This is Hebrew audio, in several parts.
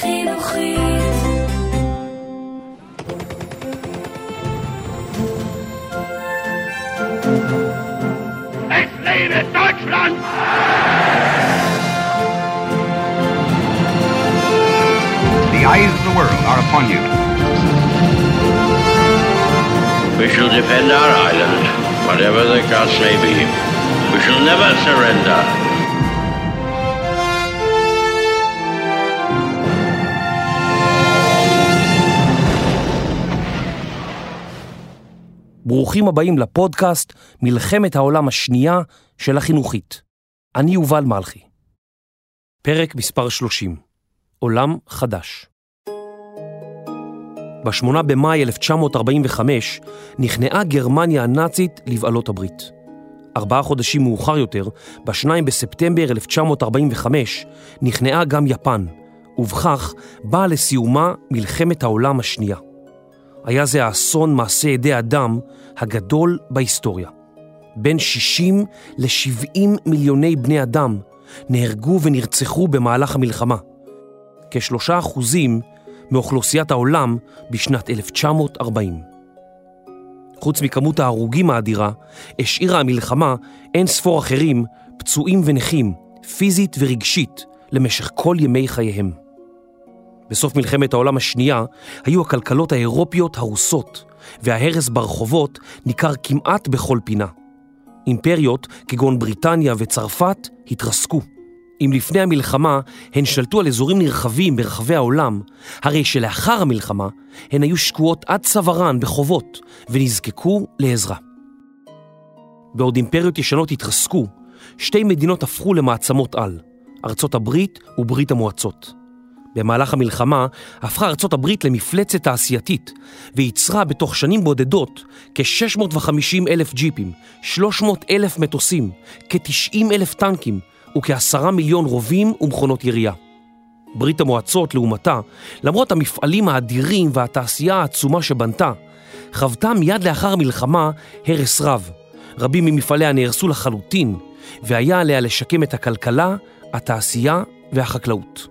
חינוכית. Es lebe Deutschland! The eyes of the world are upon you. We shall defend our island, whatever the cost may be. We shall never surrender. ברוכים הבאים לפודקאסט מלחמת העולם השנייה של החינוכית. אני יובל מלכי. פרק מספר 30. עולם חדש. ב-8 במאי 1945 נכנעה גרמניה הנאצית לבעלות הברית. 4 חודשים מאוחר יותר, ב-2 בספטמבר 1945, נכנעה גם יפן, ובכך באה לסיומה מלחמת העולם השנייה. היה זה האסון מעשה ידי אדם הגדול בהיסטוריה. בין 60 ל-70 מיליוני בני אדם נהרגו ונרצחו במהלך המלחמה. כ3% מאוכלוסיית העולם בשנת 1940. חוץ מכמות ההרוגים האדירה, השאירה המלחמה אין ספור אחרים, פצועים ונחים, פיזית ורגשית, למשך כל ימי חייהם. בסוף מלחמת העולם השנייה היו הכלכלות האירופיות הרוסות, וההרס ברחובות ניכר כמעט בכל פינה. אימפריות כגון בריטניה וצרפת התרסקו. אם לפני המלחמה הן שלטו על אזורים נרחבים ברחבי העולם, הרי שלאחר המלחמה הן היו שקועות עד צווארן בחובות ונזקקו לעזרה. בעוד אימפריות ישנות התרסקו, 2 מדינות הפכו למעצמות על, ארצות הברית וברית המועצות. במהלך המלחמה הפכה ארצות הברית למפלצת תעשייתית, וייצרה בתוך שנים בודדות כ-650,000 ג'יפים, 300,000 מטוסים, כ-90,000 טנקים, וכ10 מיליון רובים ומכונות ירייה. ברית המועצות, לעומתה, למרות המפעלים האדירים והתעשייה העצומה שבנתה, חוותה מיד לאחר מלחמה הרס רב. רבים ממפעליה נהרסו לחלוטין, והיה עליה לשקם את הכלכלה, התעשייה והחקלאות.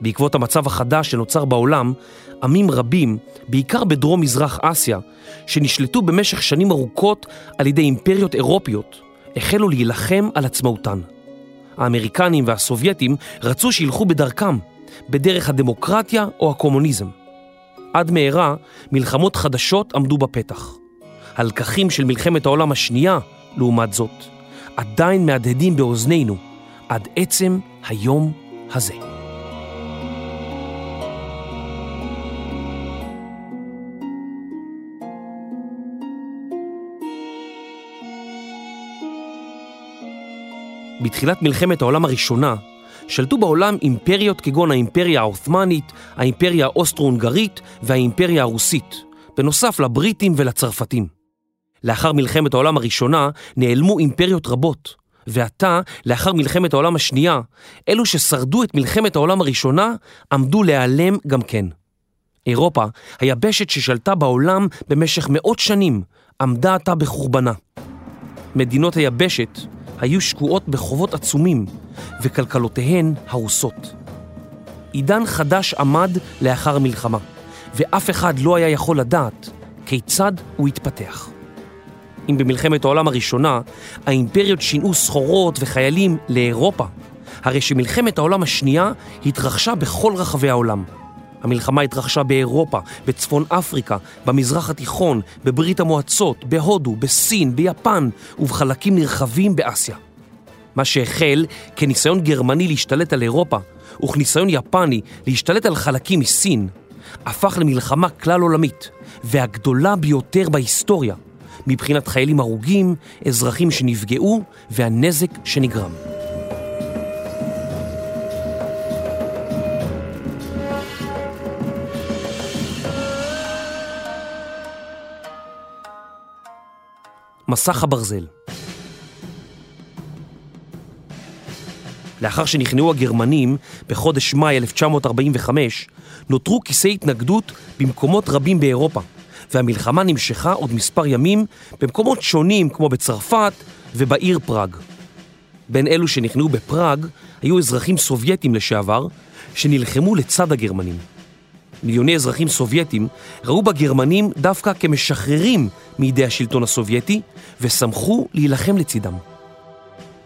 בעקבות המצב החדש שנוצר בעולם, עמים רבים, בעיקר בדרום-מזרח אסיה, שנשלטו במשך שנים ארוכות על ידי אימפריות אירופיות, החלו להילחם על עצמאותן. האמריקנים והסובייטים רצו שילכו בדרכם, בדרך הדמוקרטיה או הקומוניזם. עד מהרה, מלחמות חדשות עמדו בפתח. הלקחים של מלחמת העולם השנייה, לעומת זאת, עדיין מהדהדים באוזנינו, עד עצם היום הזה. בתחילת מלחמת העולם הראשונה שלטו בעולם אימפריות כגון האימפריה העות'מאנית, האימפריה האוסטרו-הונגרית והאימפריה הרוסית, בנוסף לבריטים ולצרפתים. לאחר מלחמת העולם הראשונה נעלמו אימפריות רבות, ועתה, לאחר מלחמת העולם השנייה, אלו ששרדו את מלחמת העולם הראשונה עמדו להיעלם גם כן. אירופה, היבשת ששלטה בעולם במשך מאות שנים, עמדה עתה בחורבנה. מדינות היבשת היו שקועות בחובות עצומים, וכלכלותיהן הרוסות. עידן חדש עמד לאחר המלחמה, ואף אחד לא היה יכול לדעת כיצד הוא התפתח. אם במלחמת העולם הראשונה, האימפריות שינעו סחורות וחיילים לאירופה, הרי שמלחמת העולם השנייה התרחשה בכל רחבי העולם. המלחמה התרחשה באירופה, בצפון אפריקה, במזרח התיכון, בברית המועצות, בהודו, בסין, ביפן ובחלקים נרחבים באסיה. מה שהחל כניסיון גרמני להשתלט על אירופה וכניסיון יפני להשתלט על חלקים מסין, הפך למלחמה כלל עולמית והגדולה ביותר בהיסטוריה, מבחינת חיילים הרוגים, אזרחים שנפגעו והנזק שנגרם. מסך הברזל. לאחר שנכנעו הגרמנים בחודש מאי 1945, נותרו כיסי התנגדות במקומות רבים באירופה, והמלחמה נמשכה עוד מספר ימים במקומות שונים כמו בצרפת ובעיר פראג. בין אלו שנכנעו בפראג היו אזרחים סובייטים לשעבר שנלחמו לצד הגרמנים. מיליוני אזרחים סובייטים ראו בגרמנים דווקא כמשחררים מידי השלטון הסובייטי ושמחו להילחם לצדם.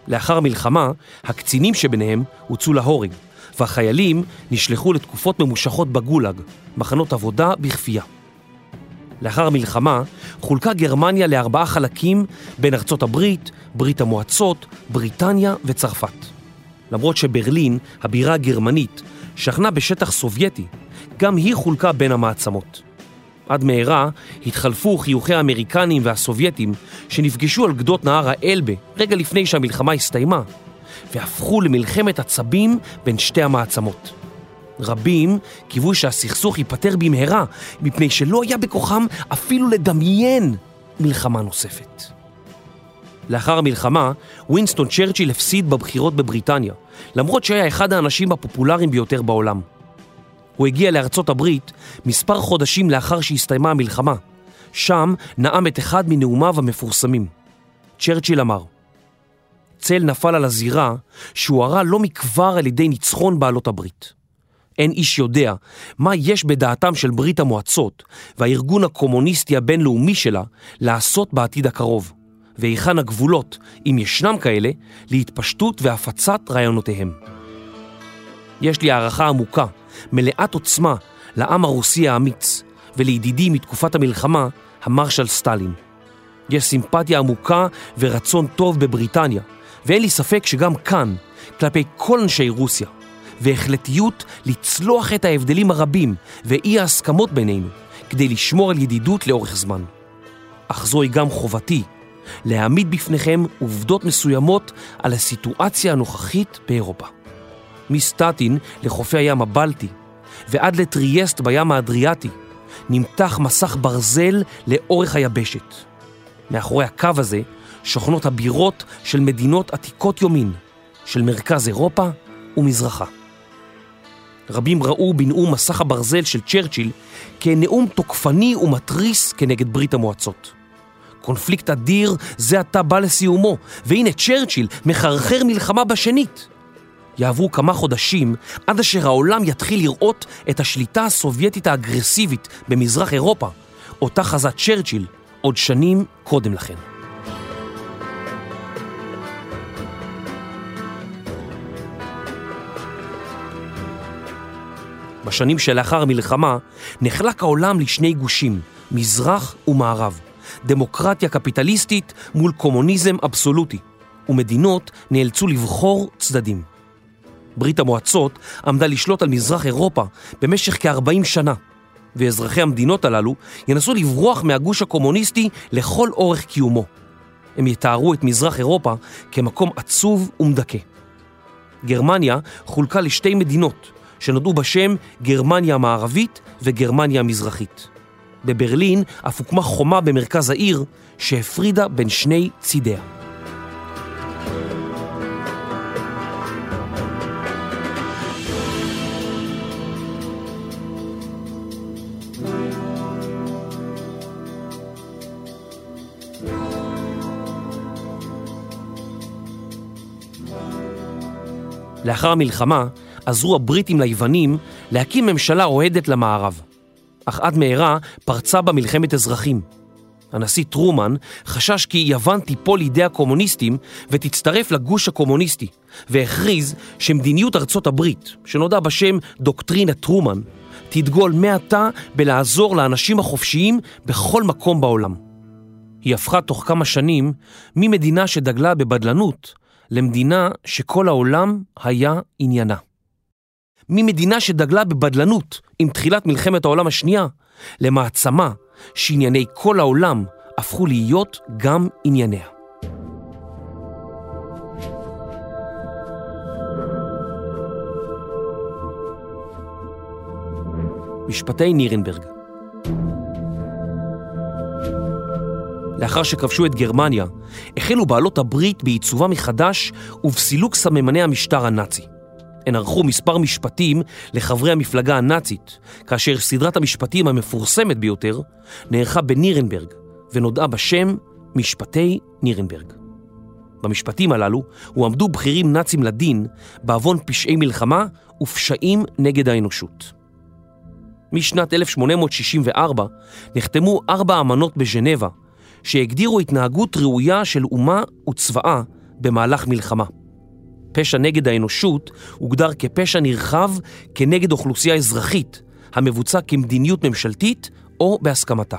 לאחר המלחמה, הקצינים שביניהם הוצאו להורג, והחיילים נשלחו לתקופות ממושכות בגולג, מחנות עבודה בכפייה. לאחר המלחמה, חולקה גרמניה ל4 חלקים בין ארצות הברית, ברית המועצות, בריטניה וצרפת. למרות שברלין, הבירה הגרמנית, שכנה בשטח סובייטי, גם היא חולקה בין המעצמות. עד מהרה התחלפו חיוכי האמריקנים והסובייטים שנפגשו על גדות נהר האלבה רגע לפני שהמלחמה הסתיימה, והפכו למלחמת עצבים בין שתי המעצמות. רבים קיוו שהסכסוך ייפתר במהרה, מפני שלא היה בכוחם אפילו לדמיין מלחמה נוספת. לאחר המלחמה, ווינסטון צ'רצ'יל הפסיד בבחירות בבריטניה, למרות שהיה אחד האנשים הפופולריים ביותר בעולם. הוא הגיע לארצות הברית מספר חודשים לאחר שהסתיימה המלחמה. שם נאם את אחד מנאומיו המפורסמים. צ'רצ'יל אמר, צל נפל על הזירה שהוארה לא מכבר על ידי ניצחון בעלות הברית. אין איש יודע מה יש בדעתם של ברית המועצות והארגון הקומוניסטי הבינלאומי שלה לעשות בעתיד הקרוב, והיכן הגבולות, אם ישנם כאלה, להתפשטות והפצת רעיונותיהם. יש לי הערכה עמוקה, מלאת עוצמה, לעם הרוסי האמיץ ולידידי מתקופת המלחמה, המרשל סטלין. יש סימפתיה עמוקה ורצון טוב בבריטניה, ואין לי ספק שגם כאן, כלפי כל אנשי רוסיה, והחלטיות לצלוח את ההבדלים הרבים ואי ההסכמות בינינו, כדי לשמור על ידידות לאורך זמן. אך זוהי גם חובתי, להעמיד בפניכם עובדות מסוימות על הסיטואציה הנוכחית באירופה. מסטטין לחופי הים הבלטי ועד לטריאסט בים האדריאטי נמתח מסך ברזל לאורך היבשת. מאחורי הקו הזה שוכנות הבירות של מדינות עתיקות יומין, של מרכז אירופה ומזרחה. רבים ראו בנאום מסך הברזל של צ'רצ'יל כנאום תוקפני ומטריס כנגד ברית המועצות. קונפליקט אדיר זה עתה בא לסיומו, והנה צ'רצ'יל מחרחר מלחמה בשנית. יעברו כמה חודשים עד אשר העולם יתחיל לראות את השליטה הסובייטית האגרסיבית במזרח אירופה, אותה חזה צ'רצ'יל עוד שנים קודם לכן. בשנים שלאחר המלחמה נחלק העולם לשני גושים, מזרח ומערב, דמוקרטיה קפיטליסטית מול קומוניזם אבסולוטי, ומדינות נאלצו לבחור צדדים. ברית המועצות עמדה לשלוט על מזרח אירופה במשך כ-40 שנה, ואזרחי המדינות הללו ינסו לברוח מהגוש הקומוניסטי לכל אורך קיומו. הם יתארו את מזרח אירופה כמקום עצוב ומדכא. גרמניה חולקה לשתי מדינות שנודעו בשם גרמניה המערבית וגרמניה המזרחית. בברלין אף הוקמה חומה במרכז העיר שהפרידה בין שני צידיה. לאחר המלחמה עזרו הבריטים ליוונים להקים ממשלה אוהדת למערב. אך עד מהרה פרצה במלחמת אזרחים. הנשיא טרומן חשש כי יוון תיפול לידי הקומוניסטים ותצטרף לגוש הקומוניסטי, והכריז שמדיניות ארצות הברית, שנודע בשם דוקטרינה טרומן, תדגול מעתה בלעזור לאנשים החופשיים בכל מקום בעולם. היא הפכה תוך כמה שנים ממדינה שדגלה בבדלנות למדינה שכל העולם היה עניינה. ממדינה שדגלה בבדלנות עם תחילת מלחמת העולם השנייה, למעצמה שענייני כל העולם הפכו להיות גם ענייניה. משפטי נירנברג. לאחר שכבשו את גרמניה, החלו בעלות הברית בעיצובה מחדש ובסילוק סממני המשטר הנאצי. הן ערכו מספר משפטים לחברי המפלגה הנאצית, כאשר סדרת המשפטים המפורסמת ביותר נערכה בנירנברג ונודעה בשם משפטי נירנברג. במשפטים הללו הועמדו בכירים נאצים לדין בעוון פשעי מלחמה ופשעים נגד האנושות. משנת 1864 נחתמו 4 אמנות בז'נבה שהגדירו התנהגות ראויה של אומה וצבאה במהלך מלחמה. פשע נגד האנושות הוגדר כפשע נרחב כנגד אוכלוסייה אזרחית המבוצע כמדיניות ממשלתית או בהסכמתה.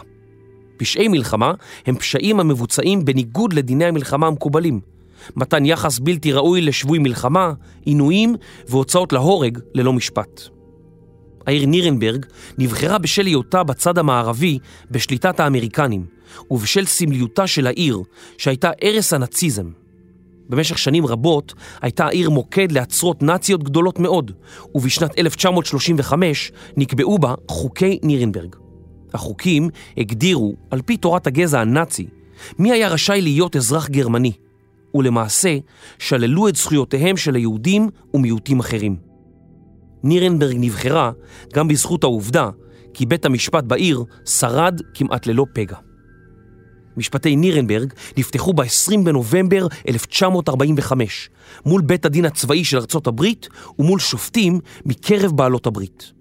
פשעי מלחמה הם פשעים המבוצעים בניגוד לדיני המלחמה המקובלים, מתן יחס בלתי ראוי לשבוי מלחמה, עינויים והוצאות להורג ללא משפט. העיר נירנברג נבחרה בשל היותה בצד המערבי בשליטת האמריקנים, ובשל סמליותה של העיר שהייתה ערש הנאציזם. במשך שנים רבות הייתה העיר מוקד לעצרות נאציות גדולות מאוד, ובשנת 1935 נקבעו בה חוקי נירנברג. החוקים הגדירו, על פי תורת הגזע הנאצי, מי היה רשאי להיות אזרח גרמני, ולמעשה שללו את זכויותיהם של היהודים ומיעוטים אחרים. נירנברג נבחרה גם בזכות העובדה כי בית המשפט בעיר שרד כמעט ללא פגע. משפטי נירנברג נפתחו ב-20 בנובמבר 1945 מול בית הדין הצבאי של ארצות הברית ומול שופטים מקרב בעלות הברית.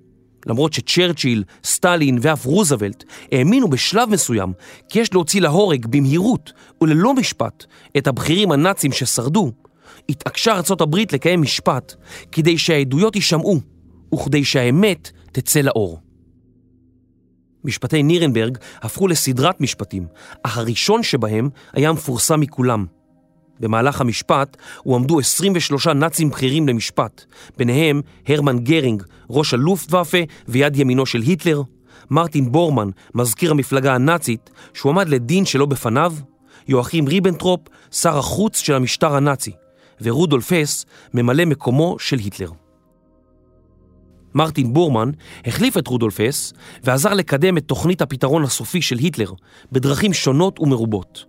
למרות שצ'רצ'יל, סטלין ואף רוזוולט האמינו בשלב מסוים כי יש להוציא להורג במהירות וללא משפט את הבכירים הנאצים ששרדו, התעקשה ארצות הברית לקיים משפט כדי שהעדויות יישמעו וכדי שהאמת תצא לאור. משפטי נירנברג הפכו לסדרת משפטים, אך הראשון שבהם היה מפורסם מכולם. במהלך המשפט הועמדו 23 נאצים בכירים למשפט, ביניהם הרמן גרינג, ראש הלופטוואפה ויד ימינו של היטלר, מרטין בורמן, מזכיר המפלגה הנאצית, שהוא עמד לדין שלא בפניו, יואכים ריבנטרופ, שר החוץ של המשטר הנאצי, ורודולף הס, ממלא מקומו של היטלר. מרטין בורמן החליף את רודולף הס ועזר לקדם את תוכנית הפתרון הסופי של היטלר בדרכים שונות ומרובות.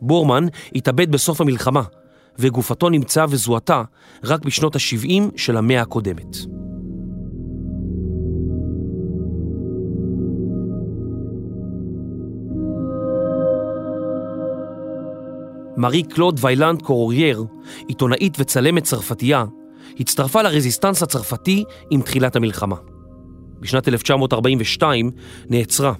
בורמן התאבד בסוף המלחמה וגופתו נמצאה וזוהתה רק בשנות ה-70 של המאה הקודמת. מארי קלוד ויילנד קורורייר, עיתונאית וצלמת צרפתייה, הצטרפה לרזיסטנס הצרפתי עם תחילת המלחמה. בשנת 1942 נעצרה,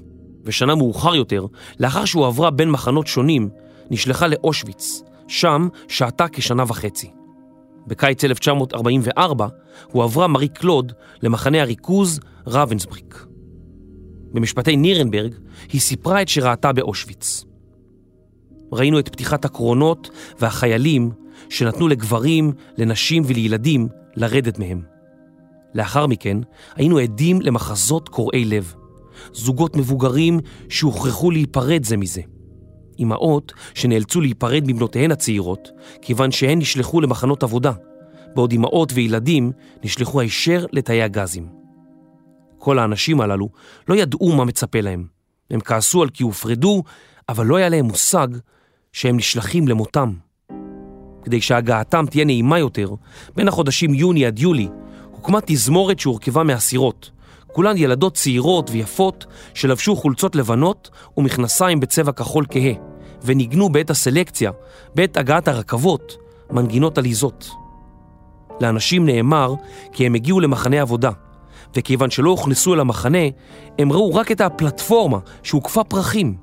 ושנה מאוחר יותר, לאחר שהוא עברה בין מחנות שונים, נשלחה לאושוויץ, שם שעתה כשנה וחצי. בקיץ 1944 הוא עברה מארי קלוד למחנה הריכוז רבנסבריק. במשפטי נירנברג היא סיפרה את שראתה באושוויץ. ראינו את פתיחת הקרונות והחיילים שנתנו לגברים, לנשים ולילדים לרדת מהם. לאחר מכן היינו עדים למחזות קוראי לב, זוגות מבוגרים שהוכרחו להיפרד זה מזה, אמהות שנאלצו להיפרד מבנותיהן הצעירות כיוון שהן נשלחו למחנות עבודה, בעוד אמהות וילדים נשלחו הישר לתאי הגזים. כל האנשים הללו לא ידעו מה מצפה להם, הם כעסו על כי הופרדו, אבל לא היה להם מושג שהם נשלחים למותם. כדי שהגעתם תהיה נעימה יותר, בין החודשים יוני עד יולי הוקמה תזמורת שהורכבה מהסירות, כולן ילדות צעירות ויפות שלבשו חולצות לבנות ומכנסיים בצבע כחול כהה, וניגנו בעת הסלקציה, בעת הגעת הרכבות, מנגינות עליזות. לאנשים נאמר כי הם הגיעו למחנה עבודה, וכיוון שלא הוכנסו אל המחנה הם ראו רק את הפלטפורמה שהוקפה פרחים.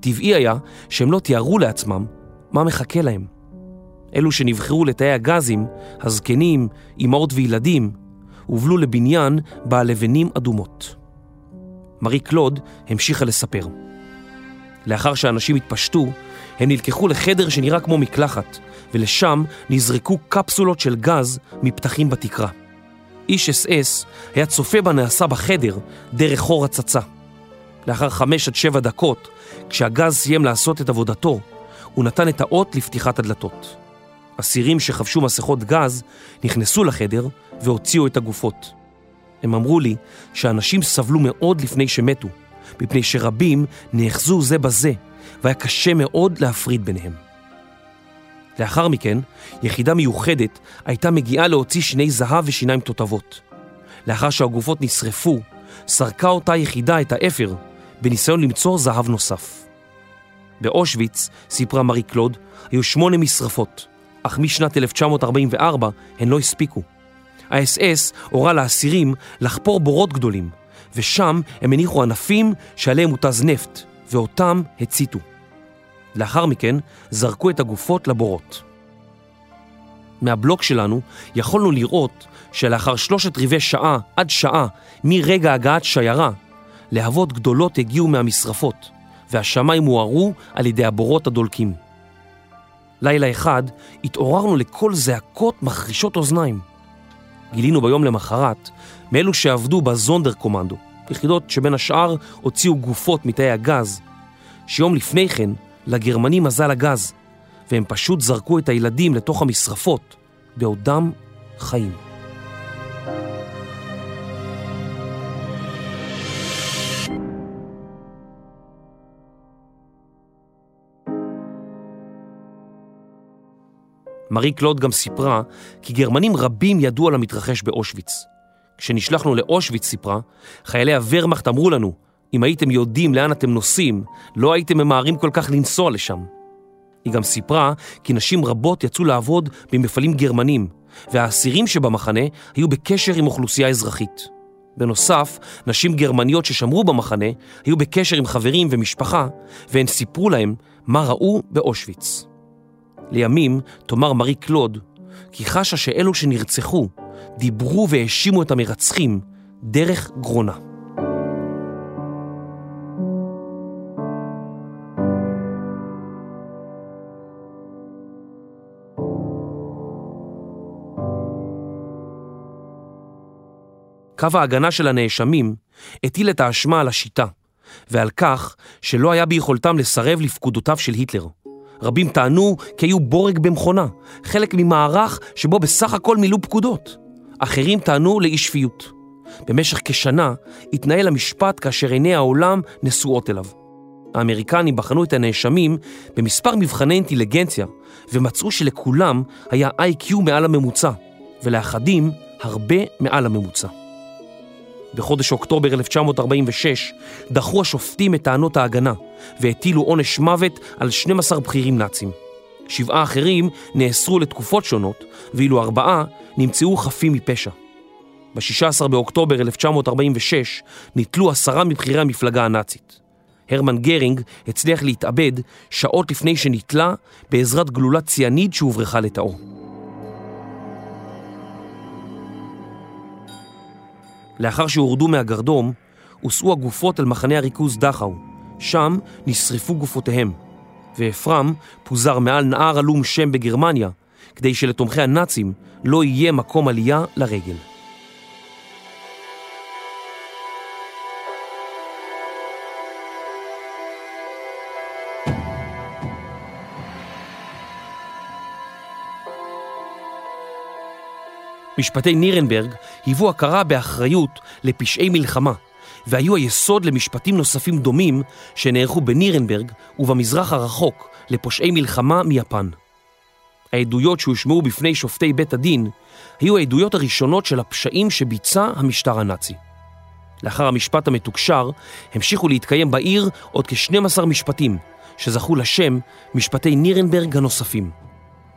טבעי היה שהם לא תיארו לעצמם מה מחכה להם. אלו שנבחרו לתאי הגזים, הזקנים, אמהות וילדים, הובלו לבניין בעל לבנים אדומות. מארי קלוד המשיכה לספר. לאחר שאנשים התפשטו, הם נלקחו לחדר שנראה כמו מקלחת, ולשם נזרקו קפסולות של גז מפתחים בתקרה. איש אס-אס היה צופה בנעשה בחדר דרך חור הצצה. לאחר 5 עד 7 דקות, כשהגז סיים לעשות את עבודתו, הוא נתן את האות לפתיחת הדלתות. אסירים שחבשו מסכות גז נכנסו לחדר והוציאו את הגופות. הם אמרו לי שאנשים סבלו מאוד לפני שמתו, מפני שרבים נאחזו זה בזה, והיה קשה מאוד להפריד ביניהם. לאחר מכן, יחידה מיוחדת הייתה מגיעה להוציא שיני זהב ושיניים תותבות. לאחר שהגופות נשרפו, סרקה אותה יחידה את האפר בניסיון למצוא זהב נוסף. באושוויץ, סיפרה מארי קלוד, היו 8 משרפות, אך משנת 1944 הן לא הספיקו. האס-אס הורה לאסירים לחפור בורות גדולים, ושם הם הניחו ענפים שעליהם מותז נפט, ואותם הציתו. לאחר מכן זרקו את הגופות לבורות. מהבלוק שלנו יכולנו לראות שלאחר 3/4 שעה עד שעה מרגע הגעת שיירה, להבות גדולות הגיעו מהמשרפות, והשמיים הוארו על ידי הבורות הדולקים. לילה אחד התעוררנו לכל זעקות מחרישות אוזניים. גילינו ביום למחרת מאלו שעבדו בזונדר קומנדו, יחידות שבין השאר הוציאו גופות מתאי הגז, שיום לפני כן לגרמנים מזל הגז, והם פשוט זרקו את הילדים לתוך המשרפות בעודם חיים. מארי קלוד גם סיפרה כי גרמנים רבים ידעו על המתרחש באושוויץ. כשנשלחנו לאושוויץ, סיפרה, חיילי הוורמאכט אמרו לנו, אם הייתם יודעים לאן אתם נוסעים, לא הייתם ממהרים כל כך לנסוע לשם. היא גם סיפרה כי נשים רבות יצאו לעבוד במפעלים גרמנים, והאסירים שבמחנה היו בקשר עם אוכלוסייה אזרחית. בנוסף, נשים גרמניות ששמרו במחנה היו בקשר עם חברים ומשפחה, והן סיפרו להם מה ראו באושוויץ. לימים תאמר מארי קלוד כי חשה שאלו שנרצחו דיברו והאשימו את המרצחים דרך גרונה. קו ההגנה של הנאשמים הטיל את האשמה על השיטה ועל כך שלא היה ביכולתם לסרב לפקודותיו של היטלר. רבים טענו כי היו בורג במכונה, חלק ממערך שבו בסך הכל מילאו פקודות. אחרים טענו לאי שפיות. במשך כשנה התנהל המשפט כאשר עיני העולם נשואות אליו. האמריקנים בחנו את הנאשמים במספר מבחני אינטליגנציה, ומצאו שלכולם היה IQ מעל הממוצע, ולאחדים הרבה מעל הממוצע. בחודש אוקטובר 1946 דחו השופטים את טענות ההגנה והטילו עונש מוות על 12 בכירים נאצים. 7 אחרים נאסרו לתקופות שונות ואילו 4 נמצאו חפים מפשע. ב-16 באוקטובר 1946 נטלו 10 מבכירי המפלגה הנאצית. הרמן גרינג הצליח להתאבד שעות לפני שנטלה בעזרת גלולת ציאניד שהוברחה לתאו. לאחר שהורדו מהגרדום, הוסעו הגופות אל מחנה הריכוז דחאו. שם נשרפו גופותיהם, ואפרם פוזר מעל נהר עלום שם בגרמניה, כדי שלתומכי הנאצים לא יהיה מקום עלייה לרגל. משפטי נירנברג היוו הכרה באחריות לפשעי מלחמה, והיו היסוד למשפטים נוספים דומים שנערכו בנירנברג ובמזרח הרחוק לפושעי מלחמה מיפן. העדויות שהושמעו בפני שופטי בית הדין היו העדויות הראשונות של הפשעים שביצע המשטר הנאצי. לאחר המשפט המתוקשר המשיכו להתקיים בעיר עוד כ-12 משפטים שזכו לשם משפטי נירנברג הנוספים.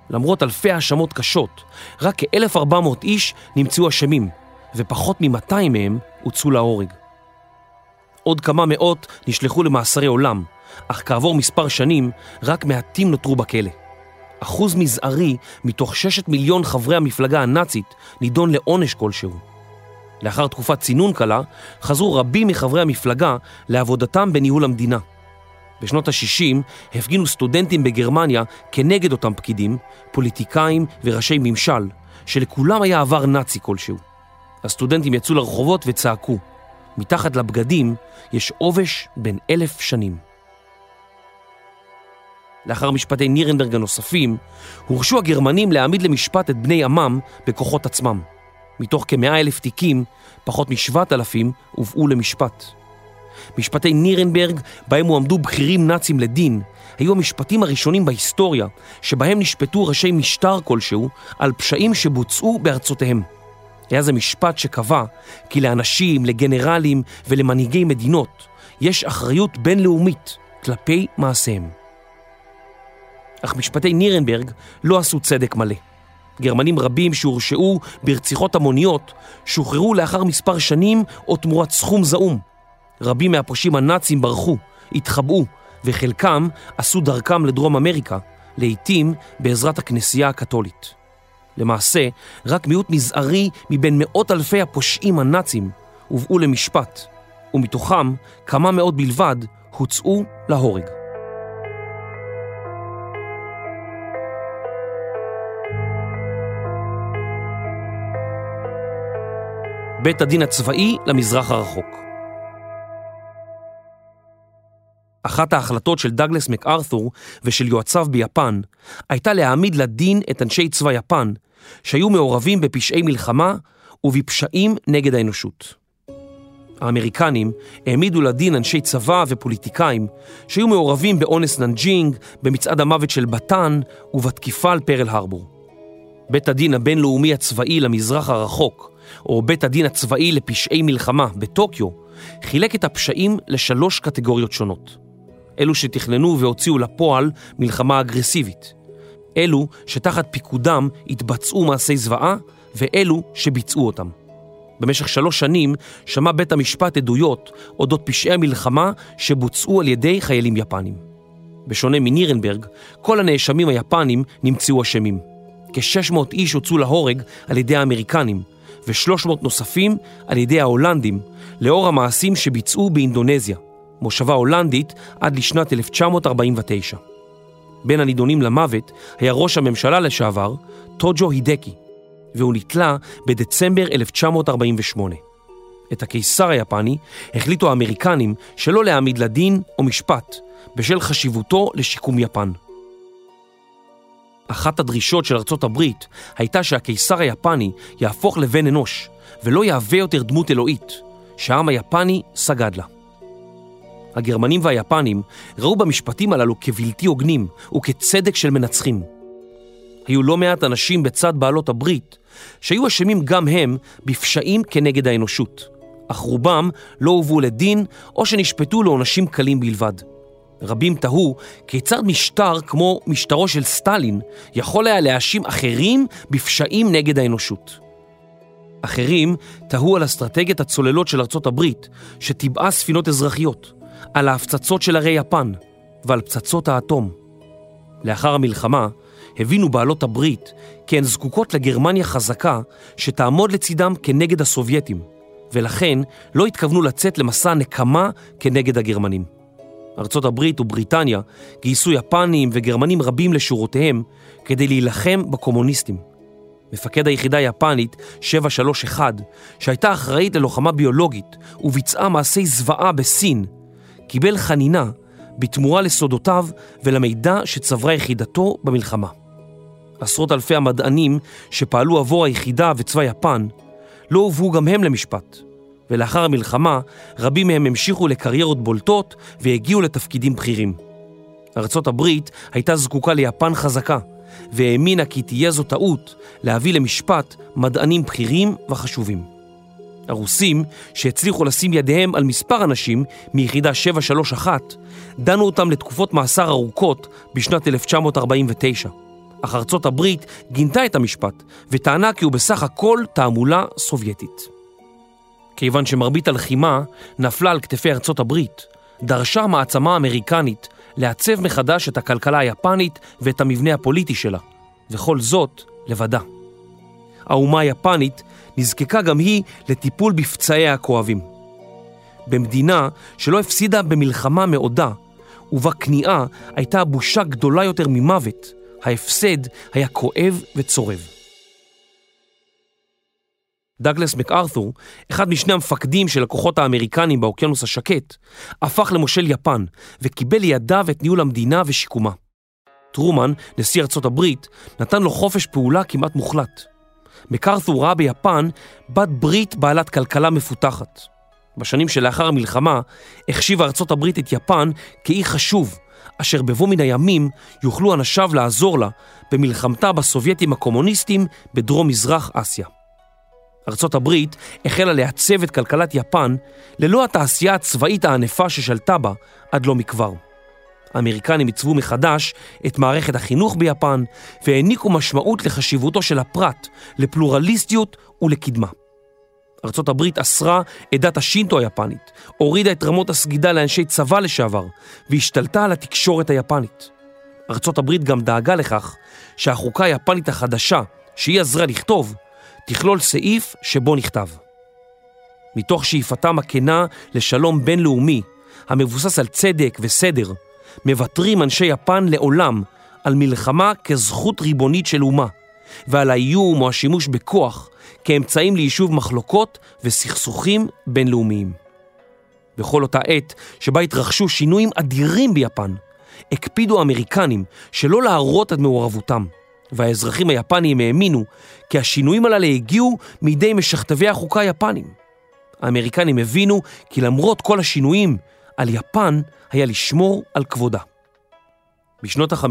למרות אלפי האשמות קשות, רק כ-1,400 איש נמצאו אשמים, ופחות מ-200 מהם הוצאו להורג. עוד כמה מאות נשלחו למאסרי עולם, אך כעבור מספר שנים רק מעטים נותרו בכלא. אחוז מזערי מתוך 6 מיליון חברי המפלגה הנאצית נידון לעונש כלשהו. לאחר תקופת צינון קלה, חזרו רבים מחברי המפלגה לעבודתם בניהול המדינה. בשנות ה-60 הפגינו סטודנטים בגרמניה כנגד אותם פקידים, פוליטיקאים וראשי ממשל, שלכולם היה עבר נאצי כלשהו. הסטודנטים יצאו לרחובות וצעקו, מתחת לבגדים יש עובש בין 1000 שנים. לאחר משפטי נירנברג הנוספים, הורשו הגרמנים להעמיד למשפט את בני עמם בכוחות עצמם. מתוך כ-100,000 תיקים, פחות מ-7,000 הובאו למשפט. משפטי נירנברג, בהם הועמדו בכירים נאצים לדין, היו המשפטים הראשונים בהיסטוריה שבהם נשפטו ראשי משטר כלשהו על פשעים שבוצעו בארצותיהם. היה זה משפט שקבע כי לאנשים, לגנרלים ולמנהיגי מדינות יש אחריות בינלאומית כלפי מעשיהם. אך משפטי נירנברג לא עשו צדק מלא. גרמנים רבים שהורשעו ברציחות המוניות שוחררו לאחר מספר שנים או תמורת סכום זעום. רבים מהפושעים הנאצים ברחו, התחבאו, וחלקם עשו דרכם לדרום אמריקה, לעתים בעזרת הכנסייה הקתולית. למעשה, רק מיעוט מזערי מבין מאות אלפי הפושעים הנאצים הובאו למשפט, ומתוכם כמה מאות בלבד הוצאו להורג. בית הדין הצבאי למזרח הרחוק. אחת ההחלטות של דאגלס מקארתור ושל יועציו ביפן הייתה להעמיד לדין את אנשי צבא יפן שהיו מעורבים בפשעי מלחמה ובפשעים נגד האנושות. האמריקנים העמידו לדין אנשי צבא ופוליטיקאים שהיו מעורבים באונס ננג'ינג, במצעד המוות של בטן ובתקיפה על פרל הרבור. בית הדין הבינלאומי הצבאי למזרח הרחוק, או בית הדין הצבאי לפשעי מלחמה בטוקיו, חילק את הפשעים לשלוש קטגוריות שונות. אלו שתכננו והוציאו לפועל מלחמה אגרסיבית, אלו שתחת פיקודם התבצעו מעשי זוועה, ואלו שביצעו אותם. במשך 3 שנים שמע בית המשפט עדויות אודות פשעי המלחמה שבוצעו על ידי חיילים יפנים. בשונה מנירנברג, כל הנאשמים היפנים נמצאו אשמים. כ-600 איש הוצאו להורג על ידי האמריקנים, ו-300 נוספים על ידי ההולנדים, לאור המעשים שביצעו באינדונזיה, מושבה הולנדית עד לשנת 1949. בין הנידונים למוות היה ראש הממשלה לשעבר, טוג'ו הידקי, והוא נתלה בדצמבר 1948. את הקיסר היפני החליטו האמריקנים שלא להעמיד לדין או משפט, בשל חשיבותו לשיקום יפן. אחת הדרישות של ארצות הברית הייתה שהקיסר היפני יהפוך לבן אנוש, ולא יהווה יותר דמות אלוהית, שהעם היפני סגד לה. הגרמנים והיפנים ראו במשפטים הללו כבלתי הוגנים וכצדק של מנצחים. היו לא מעט אנשים בצד בעלות הברית שהיו אשמים גם הם בפשעים כנגד האנושות, אך רובם לא הובאו לדין או שנשפטו לעונשים קלים בלבד. רבים תהו כיצד משטר כמו משטרו של סטלין יכול היה להאשים אחרים בפשעים נגד האנושות. אחרים תהו על אסטרטגיית הצוללות של ארצות הברית שטיבעה ספינות אזרחיות, על ההפצצות של הרי יפן ועל פצצות האטום. לאחר המלחמה הבינו בעלות הברית כי הן זקוקות לגרמניה חזקה שתעמוד לצידם כנגד הסובייטים, ולכן לא התכוונו לצאת למסע נקמה כנגד הגרמנים. ארצות הברית ובריטניה גייסו יפנים וגרמנים רבים לשורותיהם כדי להילחם בקומוניסטים. מפקד היחידה היפנית 731, שהייתה אחראית ללוחמה ביולוגית וביצעה מעשי זוועה בסין, קיבל חנינה בתמורה לסודותיו ולמידע שצברה יחידתו במלחמה. עשרות אלפי המדענים שפעלו עבור היחידה וצבא יפן לא הובאו גם הם למשפט, ולאחר המלחמה רבים מהם המשיכו לקריירות בולטות והגיעו לתפקידים בכירים. ארצות הברית הייתה זקוקה ליפן חזקה, והאמינה כי תהיה זו טעות להביא למשפט מדענים בכירים וחשובים. הרוסים, שהצליחו לשים ידיהם על מספר אנשים מיחידה 731, דנו אותם לתקופות מאסר ארוכות בשנת 1949. אך ארצות הברית גינתה את המשפט וטענה כי הוא בסך הכל תעמולה סובייטית. כיוון שמרבית הלחימה נפלה על כתפי ארצות הברית, דרשה המעצמה האמריקנית לעצב מחדש את הכלכלה היפנית ואת המבנה הפוליטי שלה, וכל זאת לבדה. האומה היפנית נזקקה גם היא לטיפול בפצעיה הכואבים. במדינה שלא הפסידה במלחמה מעודה, ובכניעה הייתה בושה גדולה יותר ממוות, ההפסד היה כואב וצורב. דאגלס מקארתור, אחד משני המפקדים של הכוחות האמריקנים באוקיינוס השקט, הפך למושל יפן וקיבל לידיו את ניהול המדינה ושיקומה. טרומן, נשיא ארצות הברית, נתן לו חופש פעולה כמעט מוחלט. מקארתור ראה ביפן בת ברית בעלת כלכלה מפותחת. בשנים שלאחר המלחמה החשיבה ארצות הברית את יפן כאי חשוב, אשר בבוא מן הימים יוכלו אנשיו לעזור לה במלחמתה בסובייטים הקומוניסטים בדרום מזרח אסיה. ארצות הברית החלה לעצב את כלכלת יפן ללא התעשייה הצבאית הענפה ששלטה בה עד לא מכבר. האמריקנים עיצבו מחדש את מערכת החינוך ביפן והעניקו משמעות לחשיבותו של הפרט, לפלורליסטיות ולקדמה. ארצות הברית אסרה את דת השינטו היפנית, הורידה את רמות הסגידה לאנשי צבא לשעבר והשתלטה על התקשורת היפנית. ארצות הברית גם דאגה לכך שהחוקה היפנית החדשה שהיא עזרה לכתוב תכלול סעיף שבו נכתב: מתוך שאיפתם הכנה לשלום בינלאומי המבוסס על צדק וסדר, מבטרים אנשי יפן לעולם על מלחמה כזכות ריבונית של אומה ועל האיום או השימוש בכוח כאמצעים ליישוב מחלוקות וסכסוכים בינלאומיים. בכל אותה עת שבה התרחשו שינויים אדירים ביפן, הקפידו האמריקנים שלא להראות את מעורבותם, והאזרחים היפנים האמינו כי השינויים הללו הגיעו מידי משכתבי החוקה היפנים. האמריקנים הבינו כי למרות כל השינויים, על יפן היה לשמור על כבודה. בשנות ה-50,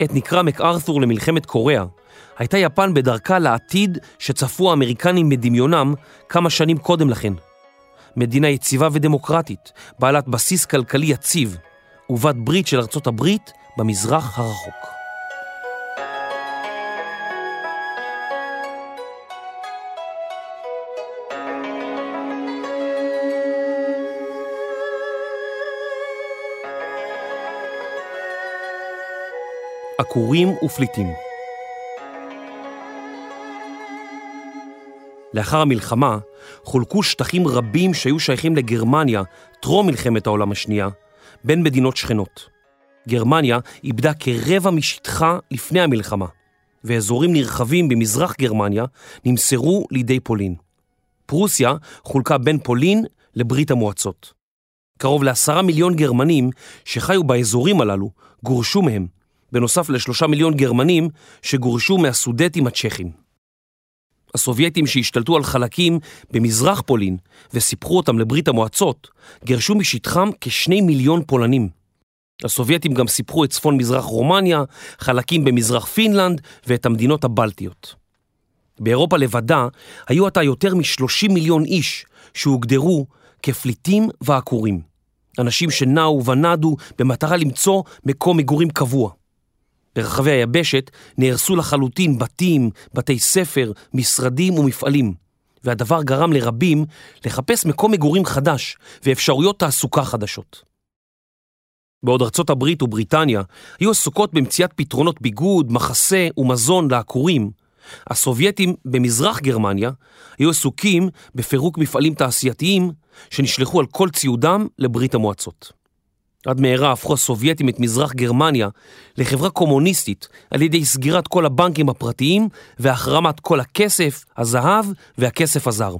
עת נקרא מקארתור למלחמת קוריאה, הייתה יפן בדרכה לעתיד שצפו האמריקנים בדמיונם כמה שנים קודם לכן. מדינה יציבה ודמוקרטית, בעלת בסיס כלכלי יציב, ובת ברית של ארצות הברית במזרח הרחוק. עקורים ופליטים. לאחר המלחמה חולקו שטחים רבים שהיו שייכים לגרמניה טרום מלחמת העולם השנייה בין מדינות שכנות. גרמניה איבדה כרבע משטחה לפני המלחמה, ואזורים נרחבים במזרח גרמניה נמסרו לידי פולין. פרוסיה חולקה בין פולין לברית המועצות. קרוב ל10 מיליון גרמנים שחיו באזורים הללו גורשו מהם, בנוסף ל3 מיליון גרמנים שגורשו מהסודטים הצ'כים. הסובייטים שהשתלטו על חלקים במזרח פולין וסיפחו אותם לברית המועצות, גרשו משטחם כ2 מיליון פולנים. הסובייטים גם סיפחו את צפון מזרח רומניה, חלקים במזרח פינלנד ואת המדינות הבלטיות. באירופה לבדה היו עתה יותר מ30 מיליון איש שהוגדרו כפליטים ועקורים. אנשים שנעו ונדו במטרה למצוא מקום מגורים קבוע. ברחבי היבשת נהרסו לחלוטין בתים, בתי ספר, משרדים ומפעלים, והדבר גרם לרבים לחפש מקום מגורים חדש ואפשרויות תעסוקה חדשות. בעוד ארצות הברית ובריטניה היו עסוקות במציאת פתרונות ביגוד, מחסה ומזון לעקורים, הסובייטים במזרח גרמניה היו עסוקים בפירוק מפעלים תעשייתיים שנשלחו על כל ציודם לברית המועצות. עד מהרה הפכו הסובייטים את מזרח גרמניה לחברה קומוניסטית על ידי סגירת כל הבנקים הפרטיים והחרמת כל הכסף, הזהב והכסף הזר.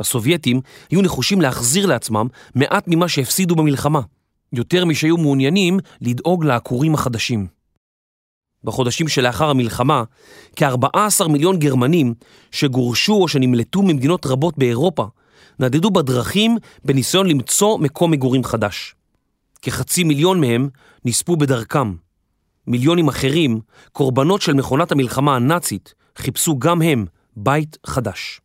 הסובייטים היו נחושים להחזיר לעצמם מעט ממה שהפסידו במלחמה, יותר משהיו מעוניינים לדאוג לעקורים החדשים. בחודשים שלאחר המלחמה, כ14 מיליון גרמנים שגורשו או שנמלטו ממדינות רבות באירופה, נדדו בדרכים בניסיון למצוא מקום מגורים חדש. כ0.5 מיליון מהם נספו בדרכם. מיליונים אחרים, קורבנות של מכונת המלחמה הנאצית, חיפשו גם הם בית חדש.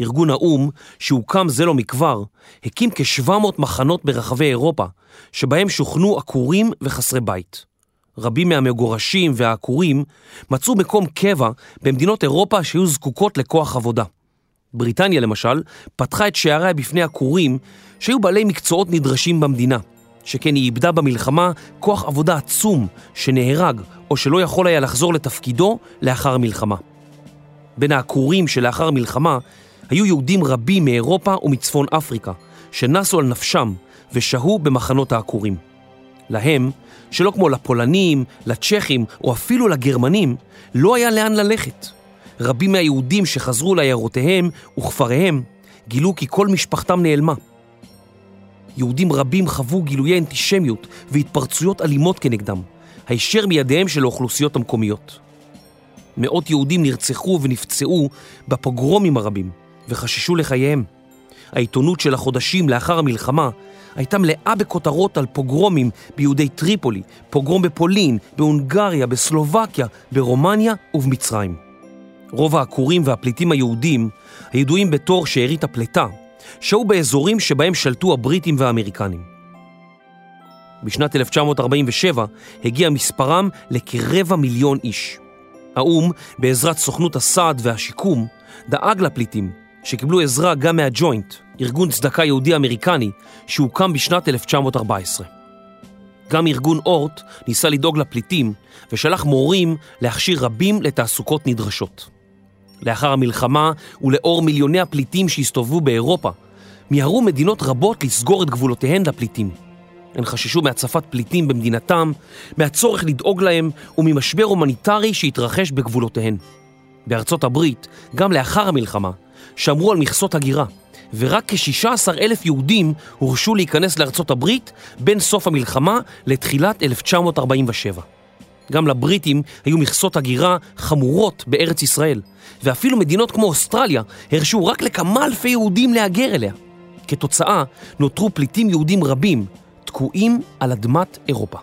ארגון האום, שהוקם זה לא מכבר, הקים כ700 מחנות ברחבי אירופה, שבהם שוכנו עקורים וחסרי בית. רבים מהמגורשים והעקורים מצאו מקום קבע במדינות אירופה שהיו זקוקות לכוח עבודה. בריטניה למשל פתחה את שעריה בפני עקורים שהיו בעלי מקצועות נדרשים במדינה, שכן היא איבדה במלחמה כוח עבודה עצום שנהרג או שלא יכול היה לחזור לתפקידו לאחר המלחמה. בין העקורים שלאחר המלחמה היו יהודים רבים מאירופה ומצפון אפריקה שנסו על נפשם ושהו במחנות העקורים. להם, שלא כמו לפולנים, לצ'כים או אפילו לגרמנים, לא היה לאן ללכת. רבים מהיהודים שחזרו לעיירותיהם וכפריהם גילו כי כל משפחתם נעלמה. יהודים רבים חוו גילויי אנטישמיות והתפרצויות אלימות כנגדם, הישר מידיהם של האוכלוסיות המקומיות. מאות יהודים נרצחו ונפצעו בפוגרומים הרבים וחששו לחייהם. העיתונות של החודשים לאחר המלחמה הייתה מלאה בכותרות על פוגרומים ביהודי טריפולי, פוגרום בפולין, בהונגריה, בסלובקיה, ברומניה ובמצרים. רוב העקורים והפליטים היהודים, הידועים בתור שארית הפלטה, שהו באזורים שבהם שלטו הבריטים והאמריקנים. בשנת 1947 הגיע מספרם לכ4 מיליון איש. האום, בעזרת סוכנות הסעד והשיקום, דאג לפליטים שקיבלו עזרה גם מהג'וינט, ארגון צדקה יהודי אמריקני שהוקם בשנת 1914. גם ארגון אורט ניסה לדאוג לפליטים ושלח מורים להכשיר רבים לתעסוקות נדרשות. לאחר המלחמה ולאור מיליוני הפליטים שהסתובבו באירופה, מיהרו מדינות רבות לסגור את גבולותיהן לפליטים. הן חששו מהצפת פליטים במדינתם, מהצורך לדאוג להם וממשבר הומניטרי שהתרחש בגבולותיהן. בארצות הברית, גם לאחר המלחמה, שמרו על מכסות הגירה, ורק כ16,000 יהודים הורשו להיכנס לארצות הברית בין סוף המלחמה לתחילת 1947. גם לבריטים היו מכסות הגירה חמורות בארץ ישראל, ואפילו מדינות כמו אוסטרליה הרשו רק לכמה אלפי יהודים להגר אליה. כתוצאה נותרו פליטים יהודים רבים, תקועים על אדמת אירופה.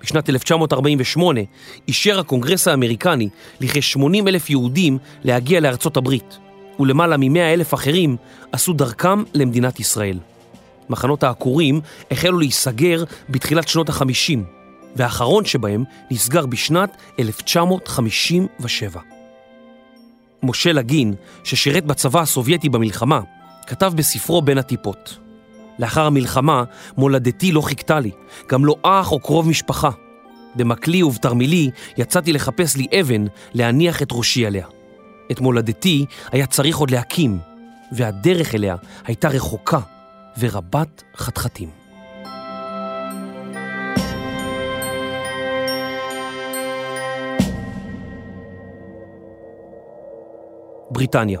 בשנת 1948 אישר הקונגרס האמריקני לכ-80,000 יהודים להגיע לארצות הברית, ולמעלה מ-100,000 אחרים עשו דרכם למדינת ישראל. מחנות העקורים החלו להיסגר בתחילת שנות ה-50, והאחרון שבהם נסגר בשנת 1957. משה לגין, ששירת בצבא הסובייטי במלחמה, כתב בספרו בין הטיפות: לאחר המלחמה, מולדתי לא חיכתה לי, גם לא אח או קרוב משפחה. במקלי ובתרמילי יצאתי לחפש לי אבן להניח את ראשי עליה. את מולדתי היה צריך עוד להקים, והדרך אליה הייתה רחוקה ורבת חתחתים. בריטניה.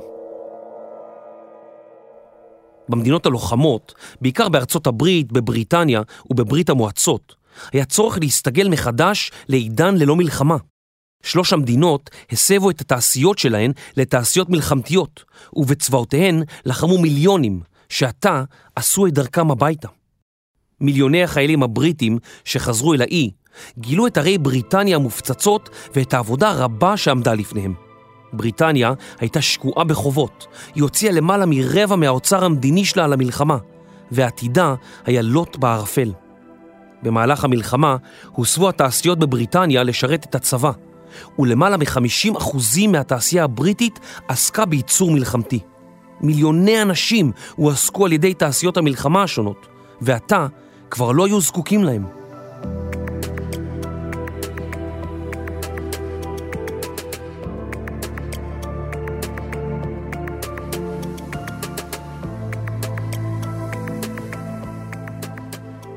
במדינות הלוחמות, בעיקר בארצות הברית, בבריטניה ובברית המועצות, היה צורך להסתגל מחדש לעידן ללא מלחמה. 3 המדינות הסבו את התעשיות שלהן לתעשיות מלחמתיות, ובצבאותיהן לחמו מיליונים שעתה עשו את דרכם הביתה. מיליוני החיילים הבריטים שחזרו אל האי גילו את ערי בריטניה המופצצות ואת העבודה הרבה שעמדה לפניהם. בריטניה הייתה שקועה בחובות, היא הוציאה למעלה מרבע מהאוצר המדיני שלה על המלחמה, ועתידה היה לוט בערפל. במהלך המלחמה הוסבו התעשיות בבריטניה לשרת את הצבא, ולמעלה מ-50% מהתעשייה הבריטית עסקה בייצור מלחמתי. מיליוני אנשים הועסקו על ידי תעשיות המלחמה השונות, ועתה כבר לא היו זקוקים להם.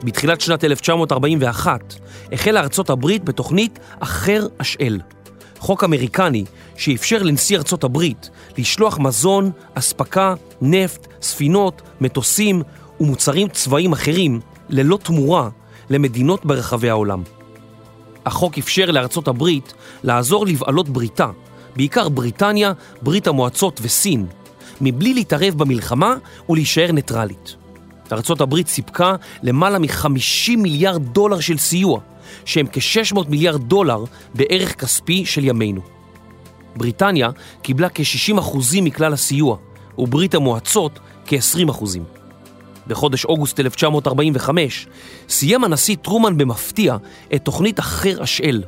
בתחילת שנת 1941 החלה ארצות הברית בתוכנית אחר השאל, חוק אמריקני שאפשר לנשיא ארצות הברית לשלוח מזון, אספקה, נפט, ספינות, מטוסים ומוצרים צבאיים אחרים ללא תמורה למדינות ברחבי העולם. החוק אפשר לארצות הברית לעזור לבעלות בריתה, בעיקר בריטניה, ברית המועצות וסין, מבלי להתערב במלחמה ולהישאר ניטרלית. ארצות הברית סיפקה למעלה מ$50 מיליארד של סיוע, שהם כ$600 מיליארד בערך כספי של ימינו. בריטניה קיבלה כ-60% מכלל הסיוע, וברית המועצות כ-20%. בחודש אוגוסט 1945 סיים הנשיא טרומן במפתיע את תוכנית אחר השאל.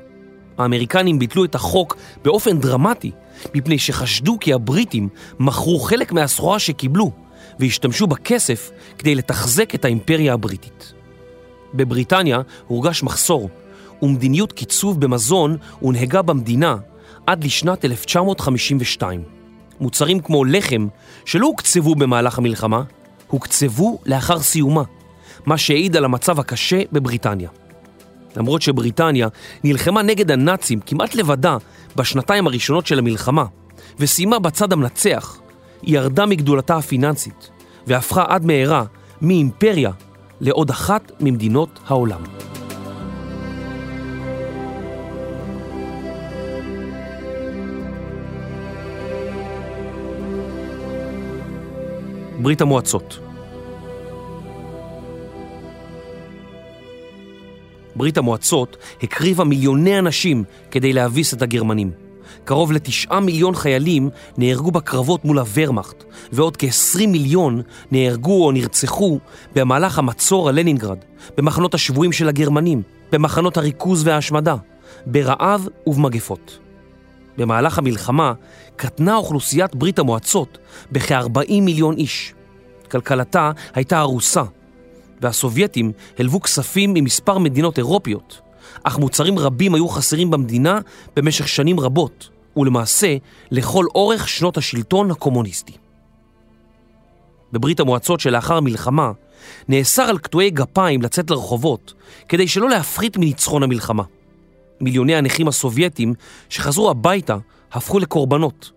האמריקנים ביטלו את החוק באופן דרמטי, מפני שחשדו כי הבריטים מכרו חלק מהסחורה שקיבלו, והשתמשו בכסף כדי לתחזק את האימפריה הבריטית. בבריטניה הורגש מחסור, ומדיניות קיצוב במזון הונהגה במדינה עד לשנת 1952. מוצרים כמו לחם, שלא הוקצבו במהלך המלחמה, הוקצבו לאחר סיומה, מה שהעיד על המצב הקשה בבריטניה. למרות שבריטניה נלחמה נגד הנאצים כמעט לבדה בשנתיים הראשונות של המלחמה, וסיימה בצד המנצח, היא ירדה מגדולתה הפיננסית והפכה עד מהרה מאימפריה לעוד אחת ממדינות העולם. ברית המועצות. ברית המועצות הקריבה מיליוני אנשים כדי להביס את הגרמנים. קרוב ל9 מיליון חיילים נהרגו בקרבות מול הוורמאכט, ועוד כ20 מיליון נהרגו או נרצחו במהלך המצור על לנינגרד, במחנות השבויים של הגרמנים, במחנות הריכוז וההשמדה, ברעב ובמגפות. במהלך המלחמה קטנה אוכלוסיית ברית המועצות בכ40 מיליון איש. כלכלתה הייתה הרוסה, והסובייטים הלוו כספים ממספר מדינות אירופיות, אך מוצרים רבים היו חסרים במדינה במשך שנים רבות, ולמעשה לכל אורך שנות השלטון הקומוניסטי. בברית המועצות שלאחר המלחמה נאסר על קטועי גפיים לצאת לרחובות כדי שלא להפחית מניצחון המלחמה. מיליוני הנכים הסובייטים שחזרו הביתה הפכו לקורבנות.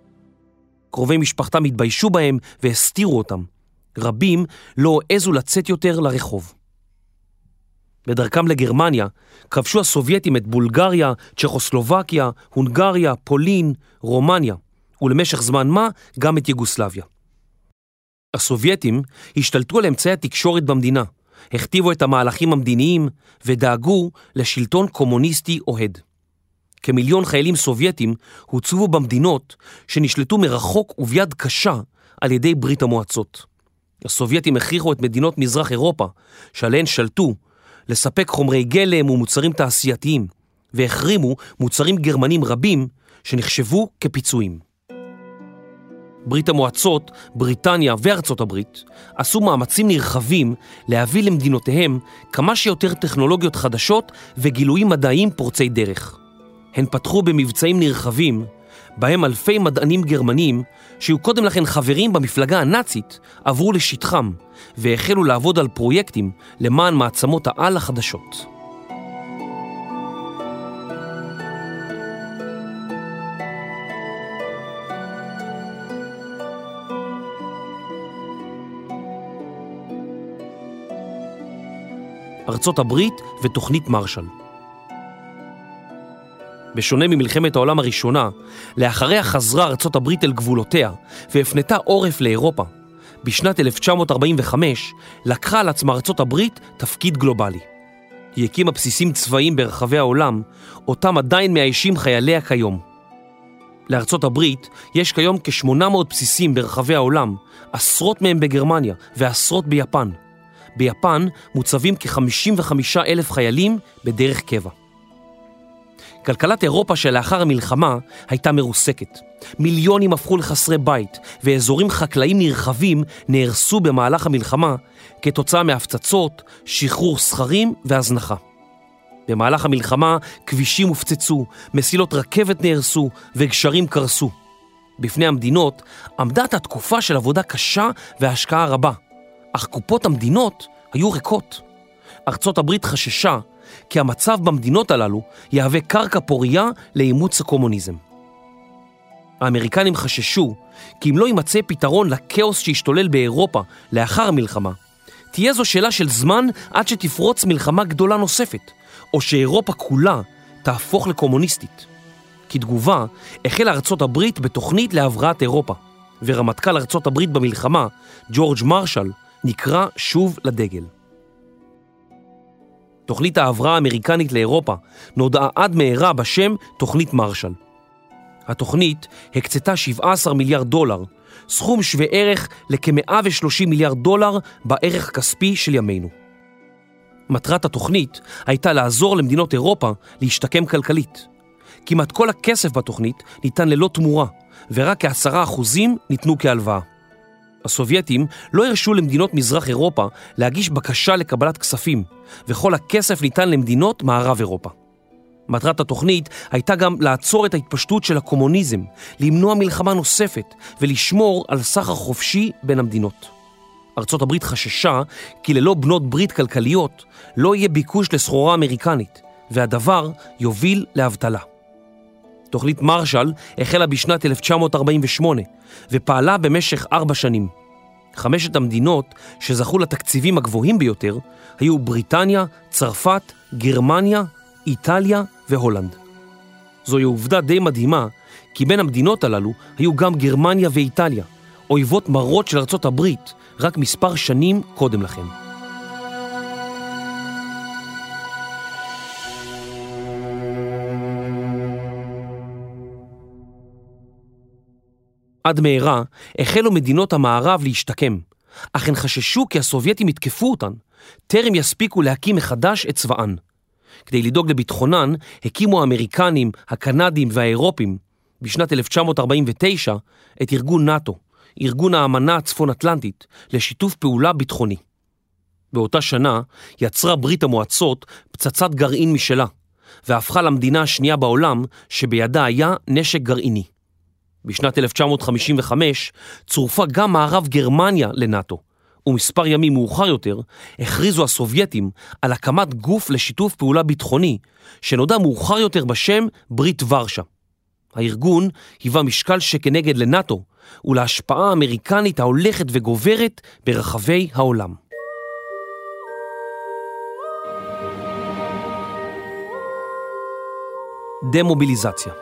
קרובי משפחתם התביישו בהם והסתירו אותם. רבים לא העזו לצאת יותר לרחוב. בדרכם לגרמניה כבשו הסובייטים את בולגריה, צ'כוסלובקיה, הונגריה, פולין, רומניה, ולמשך זמן מה גם את יוגוסלביה. הסובייטים השתלטו על אמצעי התקשורת במדינה, הכתיבו את המהלכים המדיניים ודאגו לשלטון קומוניסטי אוהד. כמיליון חיילים סובייטים הוצבו במדינות שנשלטו מרחוק וביד קשה על ידי ברית המועצות. הסובייטים הכריחו את מדינות מזרח אירופה שעליהן שלטו לספק חומרי גלם ומוצרים תעשייתיים, והחרימו מוצרים גרמנים רבים שנחשבו כפיצויים. ברית המועצות, בריטניה וארצות הברית עשו מאמצים נרחבים להביא למדינותיהם כמה שיותר טכנולוגיות חדשות וגילויים מדעיים פורצי דרך. הן פתחו במבצעים נרחבים, בהם אלפי מדענים גרמנים שהיו קודם לכן חברים במפלגה הנאצית עברו לשטחם והחלו לעבוד על פרויקטים למען מעצמות העל החדשות. ארצות הברית ותוכנית מרשל. בשונה ממלחמת העולם הראשונה, לאחריה חזרה ארצות הברית אל גבולותיה והפנתה עורף לאירופה. בשנת 1945 לקחה על עצמה ארצות הברית תפקיד גלובלי. היא הקימה בסיסים צבאיים ברחבי העולם, אותם עדיין מאיישים חייליה כיום. לארצות הברית יש כיום כ800 בסיסים ברחבי העולם, עשרות מהם בגרמניה ועשרות ביפן. ביפן מוצבים כ55,000 חיילים בדרך קבע. כלכלת אירופה שלאחר המלחמה הייתה מרוסקת. מיליונים הפכו לחסרי בית, ואזורים חקלאים נרחבים נהרסו במהלך המלחמה כתוצאה מהפצצות, שחרור סכרים והזנחה. במהלך המלחמה כבישים הופצצו, מסילות רכבת נהרסו וגשרים קרסו. בפני המדינות עמדה התקופה של עבודה קשה והשקעה רבה, אך קופות המדינות היו ריקות. ארצות הברית חששה כי המצב במדינות הללו יהווה קרקע פוריה לאימוץ הקומוניזם. האמריקנים חששו כי אם לא יימצא פתרון לקאוס שהשתולל באירופה לאחר המלחמה, תהיה זו שאלה של זמן עד שתפרוץ מלחמה גדולה נוספת, או שאירופה כולה תהפוך לקומוניסטית. כתגובה, החלה ארצות הברית בתוכנית להבראת אירופה, ורמטכ"ל ארצות הברית במלחמה, ג'ורג' מרשל, נקרא שוב לדגל. תוכנית ההבראה האמריקנית לאירופה נודעה עד מהרה בשם תוכנית מרשל. התוכנית הקצתה $17 מיליארד, סכום שווה ערך לכ$130 מיליארד בערך כספי של ימינו. מטרת התוכנית הייתה לעזור למדינות אירופה להשתקם כלכלית. כמעט כל הכסף בתוכנית ניתן ללא תמורה, ורק כ10% ניתנו כהלוואה. הסובייטים לא הרשו למדינות מזרח אירופה להגיש בקשה לקבלת כספים, וכל הכסף ניתן למדינות מערב אירופה. מטרת התוכנית הייתה גם לעצור את ההתפשטות של הקומוניזם, למנוע מלחמה נוספת ולשמור על סחר חופשי בין המדינות. ארצות הברית חששה כי ללא בנות ברית כלכליות לא יהיה ביקוש לסחורה אמריקנית, והדבר יוביל לאבטלה. תוכנית מרשל החלה בשנת 1948 ופעלה במשך 4 שנים. 5 המדינות שזכו לתקציבים הגבוהים ביותר היו בריטניה, צרפת, גרמניה, איטליה והולנד. זוהי עובדה די מדהימה כי בין המדינות הללו היו גם גרמניה ואיטליה, אויבות מרות של ארצות הברית רק מספר שנים קודם לכן. עד מהרה החלו מדינות המערב להשתקם, אך הן חששו כי הסובייטים יתקפו אותן, טרם יספיקו להקים מחדש את צבאן. כדי לדאוג לביטחונן, הקימו האמריקנים, הקנדים והאירופים בשנת 1949 את ארגון נאטו, ארגון האמנה הצפון-אטלנטית, לשיתוף פעולה ביטחוני. באותה שנה יצרה ברית המועצות פצצת גרעין משלה, והפכה למדינה השנייה בעולם שבידה היה נשק גרעיני. בשנת 1955 צורפה גם מערב גרמניה לנאטו, ומספר ימים מאוחר יותר הכריזו הסובייטים על הקמת גוף לשיתוף פעולה ביטחוני, שנודע מאוחר יותר בשם ברית ורשה. הארגון היווה משקל שכנגד לנאטו ולהשפעה האמריקנית ההולכת וגוברת ברחבי העולם. דמוביליזציה.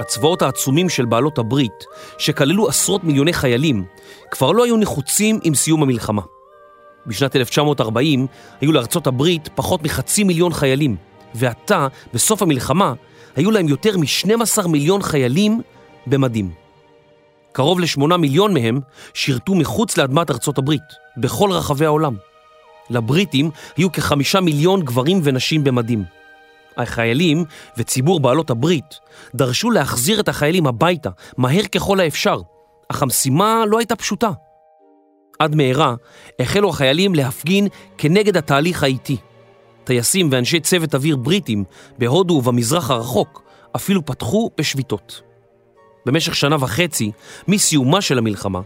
הצבאות העצומים של בעלות הברית, שכללו עשרות מיליוני חיילים, כבר לא היו נחוצים עם סיום המלחמה. בשנת 1940 היו לארצות הברית פחות מ500,000 חיילים, ועתה, בסוף המלחמה, היו להם יותר מ12 מיליון חיילים במדים. קרוב ל8 מיליון מהם שירתו מחוץ לאדמת ארצות הברית, בכל רחבי העולם. לבריטים היו כ5 מיליון גברים ונשים במדים. החיילים וציבור בעלות הברית דרשו להחזיר את החיילים הביתה מהר ככל האפשר, אך המשימה לא הייתה פשוטה. עד מהרה החלו החיילים להפגין כנגד התהליך האיטי. טייסים ואנשי צוות אוויר בריטים בהודו ובמזרח הרחוק אפילו פתחו בשביתות. במשך 1.5 שנה מסיומה של המלחמה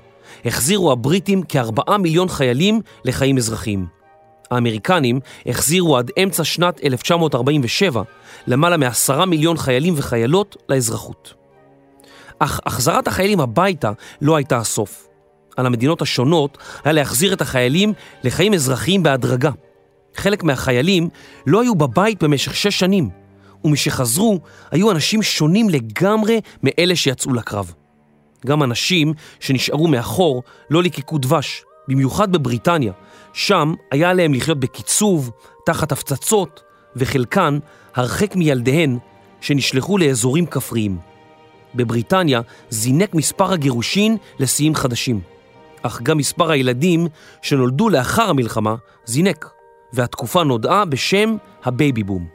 החזירו הבריטים כ4 מיליון חיילים לחיים אזרחיים. האמריקנים החזירו עד אמצע שנת 1947 למעלה מ10 מיליון חיילים וחיילות לאזרחות. אך החזרת החיילים הביתה לא הייתה הסוף. על המדינות השונות היה להחזיר את החיילים לחיים אזרחיים בהדרגה. חלק מהחיילים לא היו בבית במשך 6 שנים, ומשחזרו היו אנשים שונים לגמרי מאלה שיצאו לקרב. גם אנשים שנשארו מאחור לא לקיקו דבש, במיוחד בבריטניה, שם היה להם לחיות בקיצוב, תחת הפצצות, וחלקן הרחק מילדיהן שנשלחו לאזורים כפריים. בבריטניה זינק מספר הגירושין לשיאים חדשים, אך גם מספר הילדים שנולדו לאחר המלחמה זינק, והתקופה נודעה בשם הבייבי בום.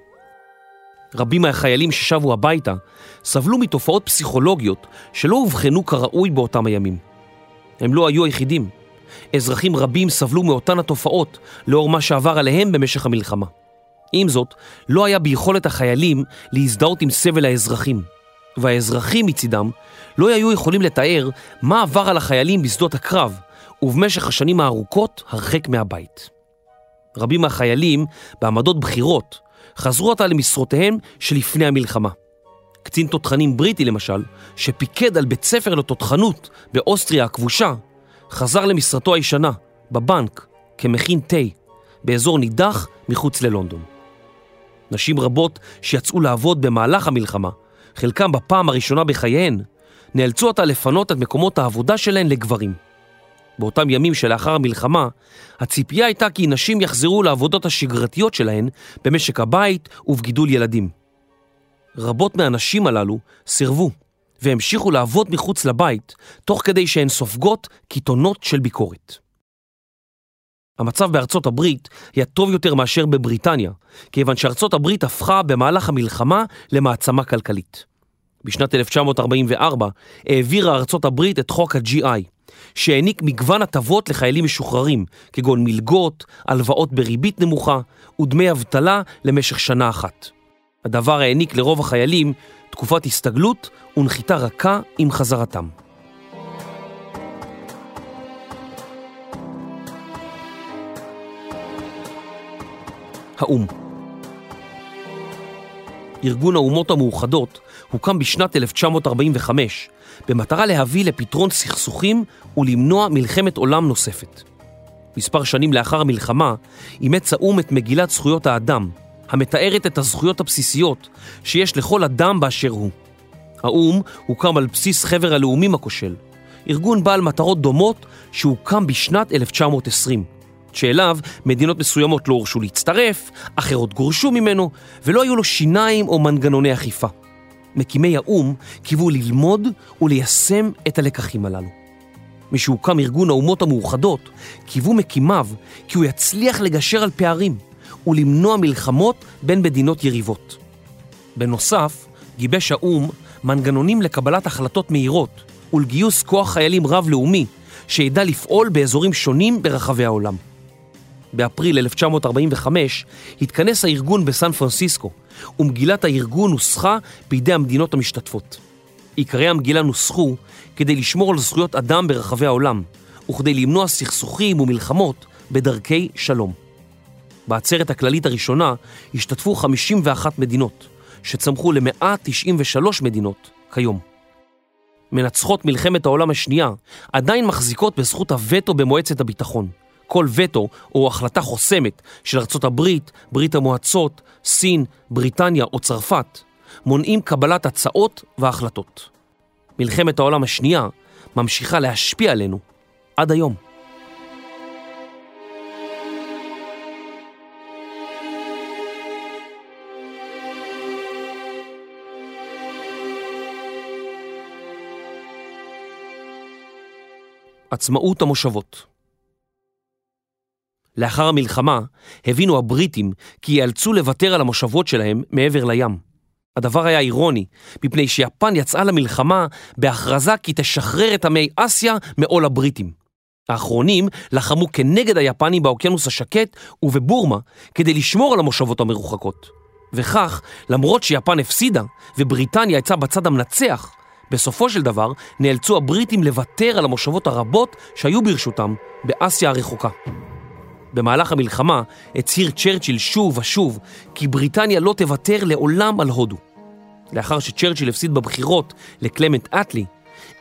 רבים מהחיילים ששבו הביתה סבלו מתופעות פסיכולוגיות שלא הובחנו כראוי באותם הימים. הם לא היו היחידים. אזרחים רבים סבלו מאותן התופעות לאור מה שעבר עליהם במשך המלחמה. עם זאת, לא היה ביכולת החיילים להזדהות עם סבל האזרחים, והאזרחים מצידם לא היו יכולים לתאר מה עבר על החיילים בשדות הקרב, ובמשך השנים הארוכות הרחק מהבית. רבים מהחיילים בעמדות בחירות חזרו עתה למשרותיהם שלפני המלחמה. קצין תותחנים בריטי למשל, שפיקד על בית ספר לתותחנות באוסטריה הכבושה, חזר למשרתו הישנה, בבנק, כמכין תה, באזור נידח מחוץ ללונדון. נשים רבות שיצאו לעבוד במהלך המלחמה, חלקם בפעם הראשונה בחייהן, נאלצו עתה לפנות את מקומות העבודה שלהן לגברים. באותם ימים שלאחר המלחמה, הציפייה הייתה כי נשים יחזרו לעבודות השגרתיות שלהן במשק הבית ובגידול ילדים. רבות מהנשים הללו סירבו, והמשיכו לעבוד מחוץ לבית, תוך כדי שהן סופגות קיתונות של ביקורת. המצב בארצות הברית היה טוב יותר מאשר בבריטניה, כיוון שארצות הברית הפכה במהלך המלחמה למעצמה כלכלית. בשנת 1944 העבירה ארצות הברית את חוק ה-GI, שהעניק מגוון הטבות לחיילים משוחררים, כגון מלגות, הלוואות בריבית נמוכה ודמי אבטלה למשך 1 שנה. הדבר העניק לרוב החיילים תקופת הסתגלות ונחיתה רכה עם חזרתם. האום. ארגון האומות המאוחדות הוקם בשנת 1945 במטרה להביא לפתרון סכסוכים ולמנוע מלחמת עולם נוספת. מספר שנים לאחר המלחמה אימץ האום את מגילת זכויות האדם, המתארת את הזכויות הבסיסיות שיש לכל אדם באשר הוא. האום הוקם על בסיס חבר הלאומים הכושל, ארגון בעל מטרות דומות שהוקם בשנת 1920, שאליו מדינות מסוימות לא הורשו להצטרף, אחרות גורשו ממנו, ולא היו לו שיניים או מנגנוני אכיפה. מקימי האום קיוו ללמוד וליישם את הלקחים הללו. משהוקם ארגון האומות המאוחדות, קיוו מקימיו כי הוא יצליח לגשר על פערים ולמנוע מלחמות בין מדינות יריבות. בנוסף, גיבש האום מנגנונים לקבלת החלטות מהירות ולגיוס כוח חיילים רב-לאומי שידע לפעול באזורים שונים ברחבי העולם. באפריל 1945 התכנס הארגון בסן פרנסיסקו, ומגילת הארגון נוסחה בידי המדינות המשתתפות. עיקרי המגילה נוסחו כדי לשמור על זכויות אדם ברחבי העולם, וכדי למנוע סכסוכים ומלחמות בדרכי שלום. בעצרת הכללית הראשונה השתתפו 51 מדינות, שצמחו ל-193 מדינות כיום. מנצחות מלחמת העולם השנייה עדיין מחזיקות בזכות הווטו במועצת הביטחון. כל וטו או החלטה חוסמת של ארצות הברית, ברית המועצות, סין, בריטניה או צרפת, מונעים קבלת הצעות והחלטות. מלחמת העולם השנייה ממשיכה להשפיע עלינו עד היום. עצמאות המושבות. לאחר המלחמה הבינו הבריטים כי ייאלצו לוותר על המושבות שלהם מעבר לים. הדבר היה אירוני, מפני שיפן יצאה למלחמה בהכרזה כי תשחרר את עמי אסיה מעול הבריטים. האחרונים לחמו כנגד היפנים באוקיינוס השקט ובבורמה כדי לשמור על המושבות המרוחקות. וכך, למרות שיפן הפסידה ובריטניה יצאה בצד המנצח, בסופו של דבר נאלצו הבריטים לוותר על המושבות הרבות שהיו ברשותם באסיה הרחוקה. במהלך המלחמה הצהיר צ'רצ'יל שוב ושוב כי בריטניה לא תוותר לעולם על הודו. לאחר שצ'רצ'יל הפסיד בבחירות לקלמנט אטלי,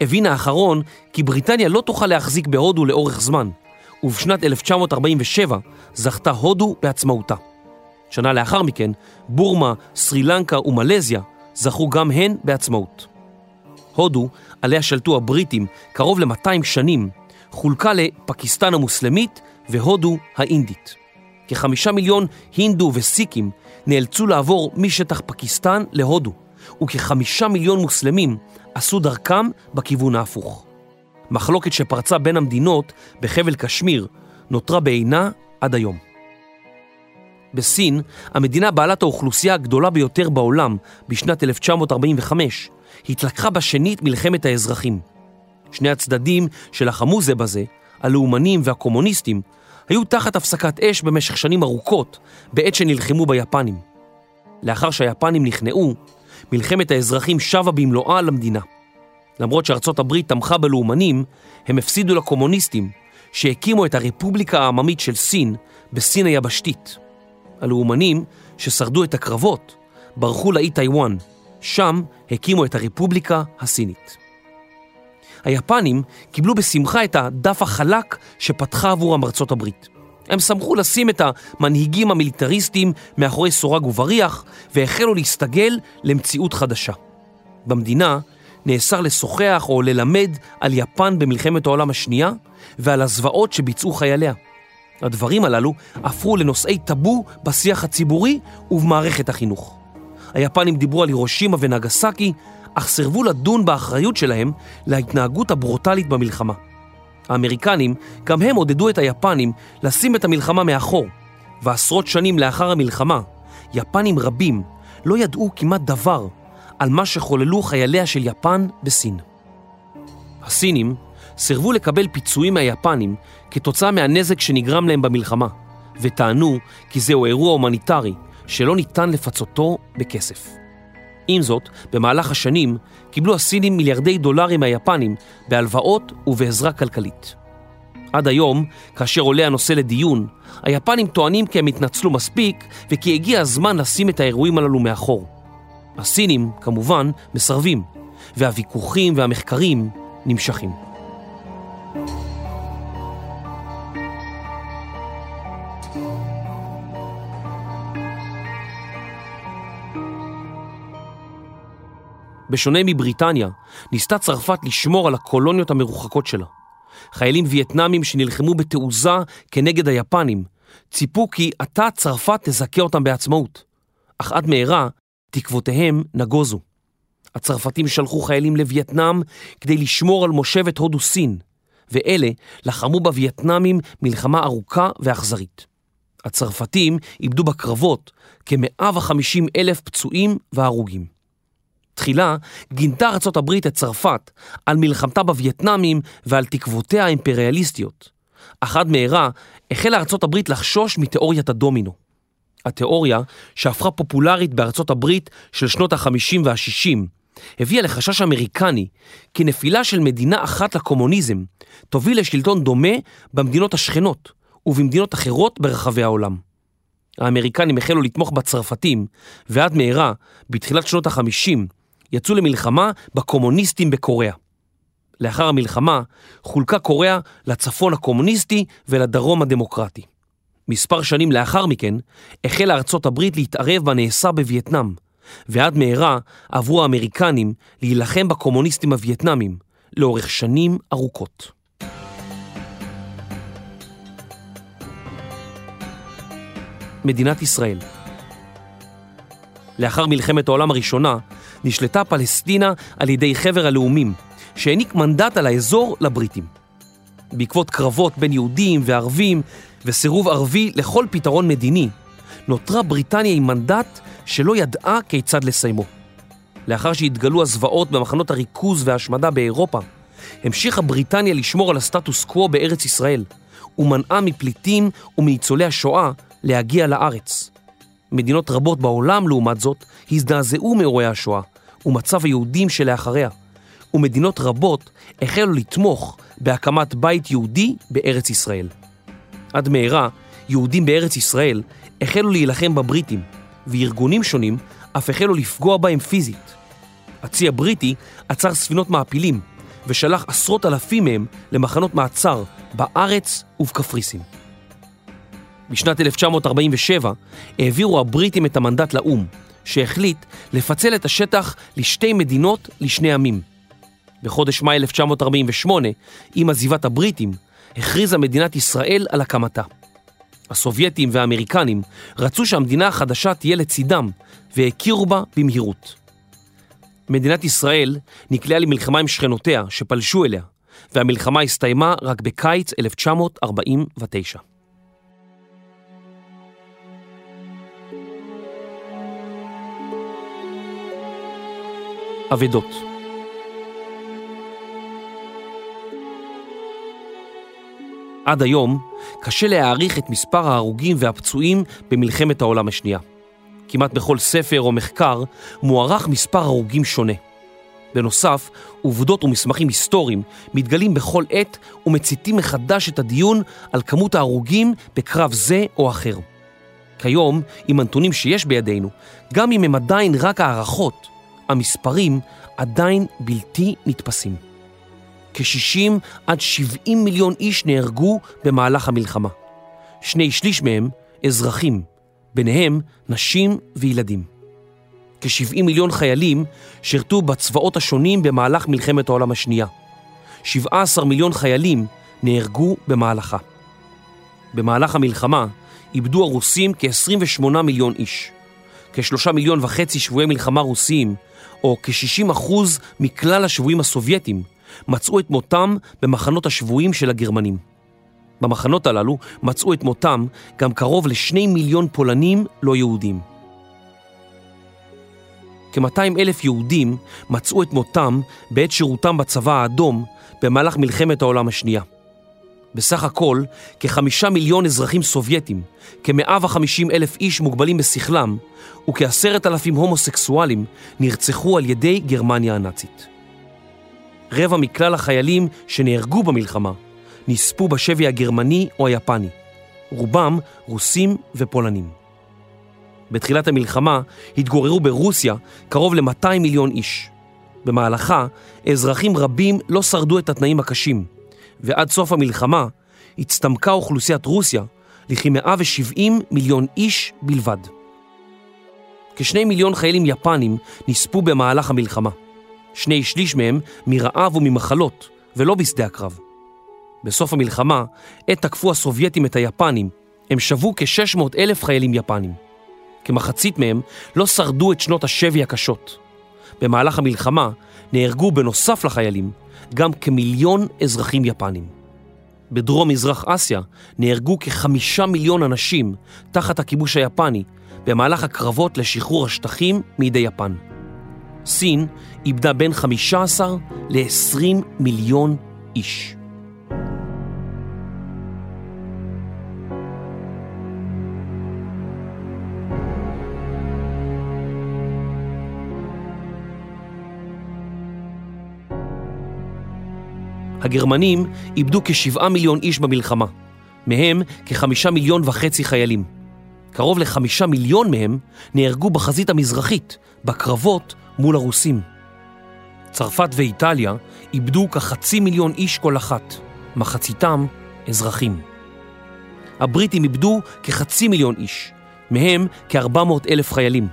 הבין האחרון כי בריטניה לא תוכל להחזיק בהודו לאורך זמן, ובשנת 1947 זכתה הודו בעצמאותה. שנה לאחר מכן, בורמה, סרי לנקה ומלזיה זכו גם הן בעצמאות. הודו, עליה שלטו הבריטים קרוב ל-200 שנים, חולקה לפקיסטן המוסלמית והודו האינדית. כ5 מיליון הינדו וסיקים נאלצו לעבור משטח פקיסטן להודו, וכ5 מיליון מוסלמים עשו דרכם בכיוון ההפוך. מחלוקת שפרצה בין המדינות בחבל קשמיר נותרה בעינה עד היום. בסין, המדינה בעלת האוכלוסייה הגדולה ביותר בעולם בשנת 1945, התלקחה בשנית מלחמת האזרחים. שני הצדדים שלחמו זה בזה, הלאומנים והקומוניסטים, היו תחת הפסקת אש במשך שנים ארוכות בעת שנלחמו ביפנים. לאחר שהיפנים נכנעו, מלחמת האזרחים שווה במלואה למדינה. למרות שארצות הברית תמכה בלאומנים, הם הפסידו לקומוניסטים שהקימו את הרפובליקה העממית של סין בסין היבשתית. הלאומנים ששרדו את הקרבות ברחו לאי טיוואן, שם הקימו את הרפובליקה הסינית. היפנים קיבלו בשמחה את הדף החלק שפתחה עבורם ארצות הברית. הם שמחו לשים את המנהיגים המיליטריסטים מאחורי סורג ובריח, והחלו להסתגל למציאות חדשה. במדינה נאסר לשוחח או ללמד על יפן במלחמת העולם השנייה, ועל הזוועות שביצעו חייליה. הדברים הללו הפכו לנושאי טאבו בשיח הציבורי ובמערכת החינוך. היפנים דיברו על הירושימה ונגסקי, אך סרבו לדון באחריות שלהם להתנהגות הברוטלית במלחמה. האמריקנים גם הם עודדו את היפנים לשים את המלחמה מאחור, ועשרות שנים לאחר המלחמה, יפנים רבים לא ידעו כמעט דבר על מה שחוללו חייליה של יפן בסין. הסינים סרבו לקבל פיצויים מהיפנים כתוצאה מהנזק שנגרם להם במלחמה, וטענו כי זהו אירוע הומניטרי שלא ניתן לפצותו בכסף. עם זאת, במהלך השנים קיבלו הסינים מיליארדי דולרים מהיפנים בהלוואות ובעזרה כלכלית. עד היום, כאשר עולה הנושא לדיון, היפנים טוענים כי הם התנצלו מספיק וכי הגיע הזמן לשים את האירועים הללו מאחור. הסינים, כמובן, מסרבים, והוויכוחים והמחקרים נמשכים. בשונה מבריטניה, ניסתה צרפת לשמור על הקולוניות המרוחקות שלה. חיילים וייטנאמים שנלחמו בתעוזה כנגד היפנים, ציפו כי עתה צרפת תזכה אותם בעצמאות, אך עד מהרה תקוותיהם נגוזו. הצרפתים שלחו חיילים לווייטנאם כדי לשמור על מושבת הודו סין, ואלה לחמו בווייטנאמים מלחמה ארוכה ואכזרית. הצרפתים איבדו בקרבות כ-150,000 פצועים והרוגים. תחילה גינתה ארצות הברית את צרפת על מלחמתה בווייטנאמים ועל תקוותיה האימפריאליסטיות. אך עד מהרה החלה ארצות הברית לחשוש מתיאוריית הדומינו. התיאוריה שהפכה פופולרית בארצות הברית של שנות ה-50 וה-60 הביאה לחשש אמריקני כי נפילה של מדינה אחת לקומוניזם תוביל לשלטון דומה במדינות השכנות ובמדינות אחרות ברחבי העולם. האמריקנים החלו לתמוך בצרפתים, ועד מהרה, בתחילת שנות ה-50, יצאו למלחמה בקומוניסטים בקוריאה. לאחר המלחמה, חולקה קוריאה לצפון הקומוניסטי ולדרום הדמוקרטי. מספר שנים לאחר מכן, החלה ארצות הברית להתערב בנעשה בווייטנאם, ועד מהרה עברו האמריקנים להילחם בקומוניסטים הווייטנאמים, לאורך שנים ארוכות. מדינת ישראל. לאחר מלחמת העולם הראשונה נשלטה פלסטינה על ידי חבר הלאומים שהעניק מנדט על האזור לבריטים. בעקבות קרבות בין יהודים וערבים וסירוב ערבי לכל פתרון מדיני, נותרה בריטניה עם מנדט שלא ידעה כיצד לסיימו. לאחר שהתגלו הזוועות במחנות הריכוז וההשמדה באירופה, המשיכה בריטניה לשמור על הסטטוס קוו בארץ ישראל ומנעה מפליטים ומניצולי השואה להגיע לארץ. מדינות רבות בעולם, לעומת זאת, הזדעזעו מאירועי השואה ומצב היהודים שלאחריה, ומדינות רבות החלו לתמוך בהקמת בית יהודי בארץ ישראל. עד מהרה, יהודים בארץ ישראל החלו להילחם בבריטים, וארגונים שונים אף החלו לפגוע בהם פיזית. הצי הבריטי עצר ספינות מעפילים, ושלח עשרות אלפים מהם למחנות מעצר בארץ ובקפריסין. בשנת 1947 העבירו הבריטים את המנדט לאום, שהחליט לפצל את השטח לשתי מדינות לשני עמים. בחודש מאי 1948, עם עזיבת הבריטים, הכריזה מדינת ישראל על הקמתה. הסובייטים והאמריקנים רצו שהמדינה החדשה תהיה לצידם, והכירו בה במהירות. מדינת ישראל נקלעה למלחמה עם שכנותיה שפלשו אליה, והמלחמה הסתיימה רק בקיץ 1949. אבדות. עד היום קשה להעריך את מספר ההרוגים והפצועים במלחמת העולם השנייה. כמעט בכל ספר או מחקר מוערך מספר הרוגים שונה. בנוסף, עובדות ומסמכים היסטוריים מתגלים בכל עת ומציתים מחדש את הדיון על כמות ההרוגים בקרב זה או אחר. כיום, עם הנתונים שיש בידינו, גם אם הם עדיין רק הערכות, המספרים עדיין בלתי נתפסים. כ-60 עד 70 מיליון איש נהרגו במהלך המלחמה. 2/3 מהם אזרחים, ביניהם נשים וילדים. כ-70 מיליון חיילים שרתו בצבאות השונים במהלך מלחמת העולם השנייה. 17 מיליון חיילים נהרגו במהלכה. במהלך המלחמה איבדו הרוסים כ-28 מיליון איש. כ3.5 מיליון שבויי מלחמה רוסיים, או כ-60% מכלל השבויים הסובייטים, מצאו את מותם במחנות השבויים של הגרמנים. במחנות הללו מצאו את מותם גם קרוב ל2 מיליון פולנים לא יהודים. כ200,000 יהודים מצאו את מותם בעת שירותם בצבא האדום במהלך מלחמת העולם השנייה. בסך הכל, כ5 מיליון אזרחים סובייטים, כ150,000 איש מוגבלים בשכלם, וכ10,000 הומוסקסואלים נרצחו על ידי גרמניה הנאצית. 1/4 מכלל החיילים שנהרגו במלחמה נספו בשבי הגרמני או היפני, רובם רוסים ופולנים. בתחילת המלחמה התגוררו ברוסיה קרוב ל200 מיליון איש. במהלכה, אזרחים רבים לא שרדו את התנאים הקשים, ועד סוף המלחמה הצטמקה אוכלוסיית רוסיה לכ170 מיליון איש בלבד. כ2 מיליון חיילים יפנים נספו במהלך המלחמה. 2/3 מהם מרעב וממחלות, ולא בשדה הקרב. בסוף המלחמה, עת תקפו הסובייטים את היפנים, הם שבו כ-600,000 חיילים יפנים. כמחצית מהם לא שרדו את שנות השבי הקשות. במהלך המלחמה נהרגו בנוסף לחיילים גם כמיליון אזרחים יפנים. בדרום-מזרח אסיה נהרגו כ5 מיליון אנשים תחת הכיבוש היפני במהלך הקרבות לשחרור השטחים מידי יפן. סין איבדה בין 15 ל-20 מיליון איש. הגרמנים איבדו כ7 מיליון איש במלחמה, מהם כ5.5 מיליון חיילים. קרוב ל5 מיליון מהם נהרגו בחזית המזרחית, בקרבות מול הרוסים. צרפת ואיטליה איבדו כ0.5 מיליון איש כל אחת, מחציתם אזרחים. הבריטים איבדו כ0.5 מיליון איש, מהם כ400,000 חיילים.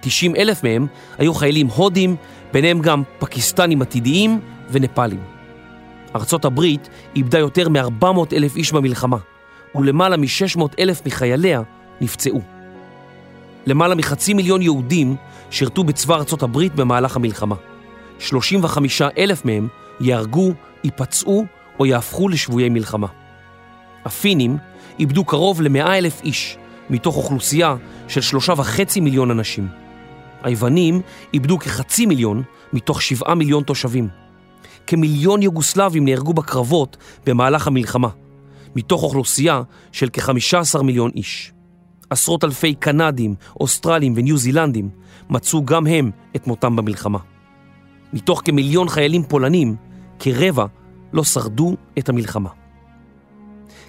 90,000 מהם היו חיילים הודים, ביניהם גם פקיסטנים עתידיים ונפלים. ארצות הברית איבדה יותר מ400,000 איש במלחמה, ולמעלה מ600,000 מחייליה נפצעו. למעלה מ0.5 מיליון יהודים שירתו בצבא ארצות הברית במהלך המלחמה. 35,000 מהם יהרגו, ייפצעו או יהפכו לשבויי מלחמה. הפינים איבדו קרוב ל100,000 איש, מתוך אוכלוסייה של 3.5 מיליון אנשים. היוונים איבדו כ0.5 מיליון מתוך 7 מיליון תושבים. כמיליון יוגוסלבים נהרגו בקרבות במהלך המלחמה, מתוך אוכלוסייה של כ15 מיליון איש. עשרות אלפי קנדים, אוסטרלים וניו זילנדים מצאו גם הם את מותם במלחמה. מתוך כמיליון חיילים פולנים, כרבע לא שרדו את המלחמה.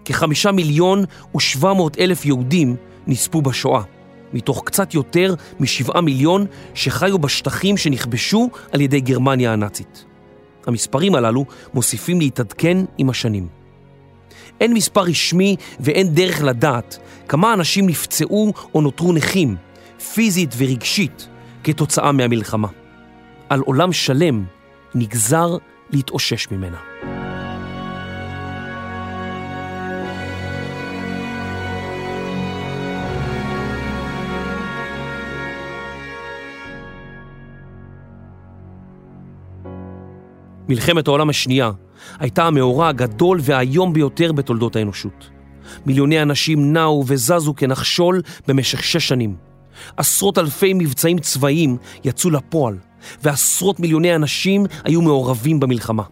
כ5,700,000 יהודים נספו בשואה, מתוך קצת יותר מ7 מיליון שחיו בשטחים שנכבשו על ידי גרמניה הנאצית. המספרים הללו מוסיפים להתעדכן עם השנים. אין מספר רשמי ואין דרך לדעת כמה אנשים נפצעו או נותרו נכים, פיזית ורגשית, כתוצאה מהמלחמה. על עולם שלם נגזר להתאושש ממנה. מלחמת העולם השנייה הייתה המאורע הגדול והאיום ביותר בתולדות האנושות. מיליוני אנשים נעו וזזו כנחשול במשך 6 שנים. עשרות אלפי מבצעים צבאיים יצאו לפועל, ועשרות מיליוני אנשים היו מעורבים במלחמה.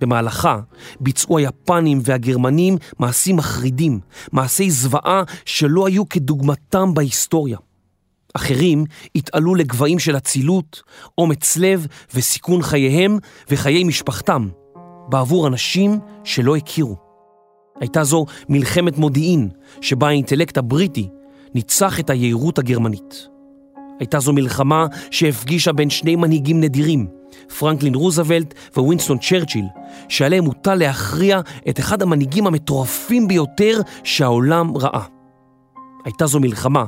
במהלכה ביצעו היפנים והגרמנים מעשים מחרידים, מעשי זוועה שלא היו כדוגמתם בהיסטוריה. אחרים התעלו לגבעים של הצילות, אומץ לב וסיכון חייהם וחיי משפחתם, בעבור אנשים שלא הכירו. הייתה זו מלחמת מודיעין, שבה האינטלקט הבריטי ניצח את היעירות הגרמנית. הייתה זו מלחמה שהפגישה בין שני מנהיגים נדירים, פרנקלין רוזוולט ווינסטון צ'רצ'יל, שעליהם מוטל להכריע את אחד המנהיגים המטורפים ביותר שהעולם ראה. הייתה זו מלחמה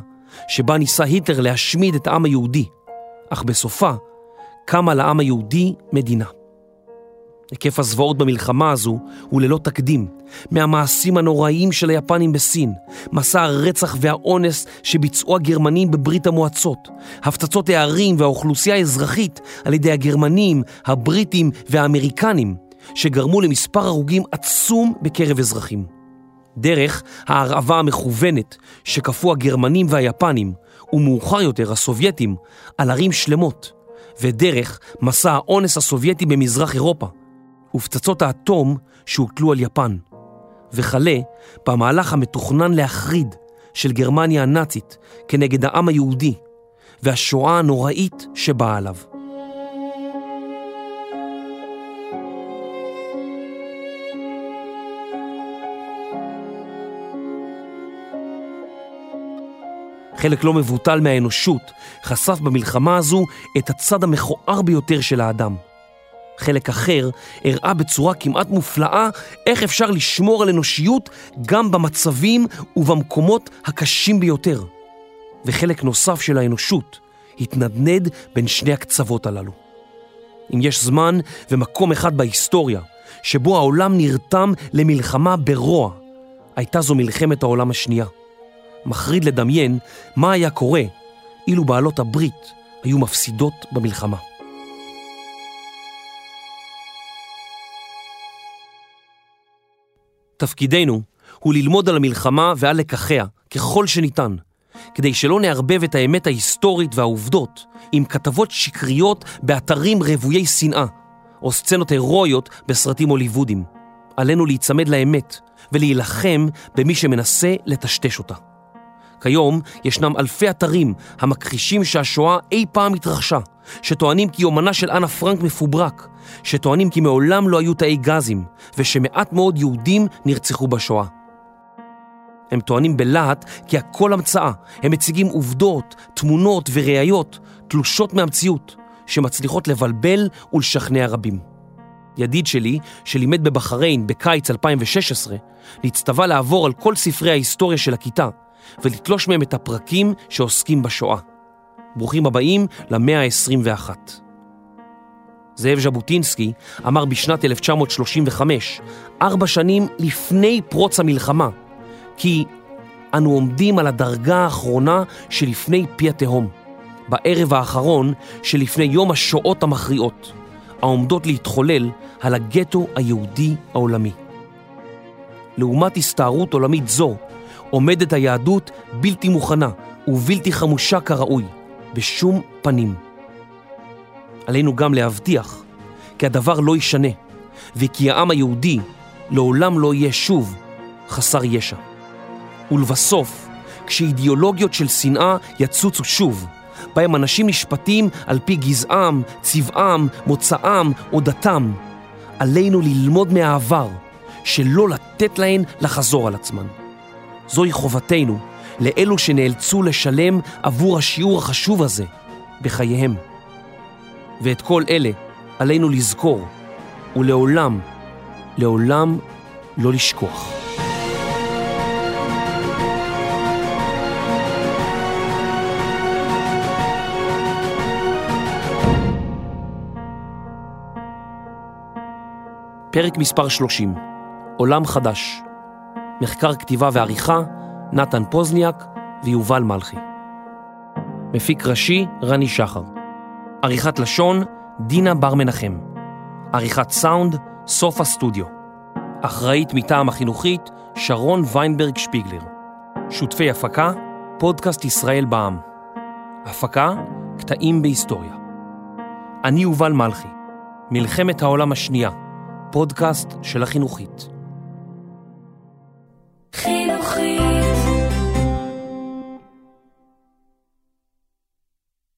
שבה ניסה היטלר להשמיד את העם היהודי, אך בסופה קמה לעם היהודי מדינה. היקף הזוועות במלחמה הזו הוא ללא תקדים, מהמעשים הנוראים של היפנים בסין, מסע הרצח והאונס שביצעו הגרמנים בברית המועצות, הפצצות הערים והאוכלוסייה האזרחית על ידי הגרמנים, הבריטים והאמריקנים, שגרמו למספר הרוגים עצום בקרב אזרחים. דרך ההרעבה המכוונת שכפו הגרמנים והיפנים, ומאוחר יותר הסובייטים, על ערים שלמות, ודרך מסע האונס הסובייטי במזרח אירופה, ופצצות האטום שהוטלו על יפן, וכלה במהלך המתוכנן להחריד של גרמניה הנאצית כנגד העם היהודי, והשואה הנוראית שבאה עליו. חלק לא מבוטל מהאנושות חשף במלחמה הזו את הצד המכוער ביותר של האדם. חלק אחר הראה בצורה כמעט מופלאה איך אפשר לשמור על אנושיות גם במצבים ובמקומות הקשים ביותר. וחלק נוסף של האנושות התנדנד בין שני הקצוות הללו. אם יש זמן ומקום אחד בהיסטוריה שבו העולם נרתם למלחמה ברוע. הייתה זו מלחמת העולם השנייה. מחריד לדמיין מה היה קורה אילו בעלות הברית היו מפסידות במלחמה. תפקידנו הוא ללמוד על המלחמה ועל לקחיה ככל שניתן, כדי שלא נערבב את האמת ההיסטורית והעובדות עם כתבות שקריות באתרים רוויי שנאה, או סצנות הרואיות בסרטים הוליוודיים. עלינו להיצמד לאמת ולהילחם במי שמנסה לטשטש אותה. כיום ישנם אלפי אתרים המכחישים שהשואה אי פעם התרחשה, שטוענים כי יומנה של אנה פרנק מפוברק, שטוענים כי מעולם לא היו תאי גזים, ושמעט מאוד יהודים נרצחו בשואה. הם טוענים בלהט כי הכל המצאה, הם מציגים עובדות, תמונות וראיות, תלושות מהמציאות, שמצליחות לבלבל ולשכנע רבים. ידיד שלי, שלימד בבחריין בקיץ 2016, נצטווה לעבור על כל ספרי ההיסטוריה של הכיתה, ולתלוש מהם את הפרקים שעוסקים בשואה. ברוכים הבאים למאה ה-21. זאב ז'בוטינסקי אמר בשנת 1935, 4 שנים לפני פרוץ המלחמה, כי אנו עומדים על הדרגה האחרונה שלפני פי התהום, בערב האחרון שלפני יום השואות המכריעות, העומדות להתחולל על הגטו היהודי העולמי. לעומת הסתערות עולמית זו, עומדת היהדות בלתי מוכנה ובלתי חמושה כראוי, בשום פנים. עלינו גם להבטיח כי הדבר לא ישנה, וכי העם היהודי לעולם לא יהיה שוב חסר ישע. ולבסוף, כשאידיאולוגיות של שנאה יצוצו שוב, בהם אנשים נשפטים על פי גזעם, צבעם, מוצאם או דתם, עלינו ללמוד מהעבר, שלא לתת להן לחזור על עצמן. זוהי חובתנו לאלו שנאלצו לשלם עבור השיעור החשוב הזה בחייהם. ואת כל אלה עלינו לזכור, ולעולם, לעולם לא לשכוח. פרק מספר 30, עולם חדש. מחקר, כתיבה ועריכה, נתן פוזניאק ויובל מלכי. מפיק ראשי, רני שחר. עריכת לשון, דינה בר מנחם. עריכת סאונד, סופה סטודיו. אחראית מטעם החינוכית, שרון ויינברג שפיגלר. שותפי הפקה, פודקאסט ישראל בעם. הפקה, קטעים בהיסטוריה. אני יובל מלכי. מלחמת העולם השנייה, פודקאסט של החינוכית.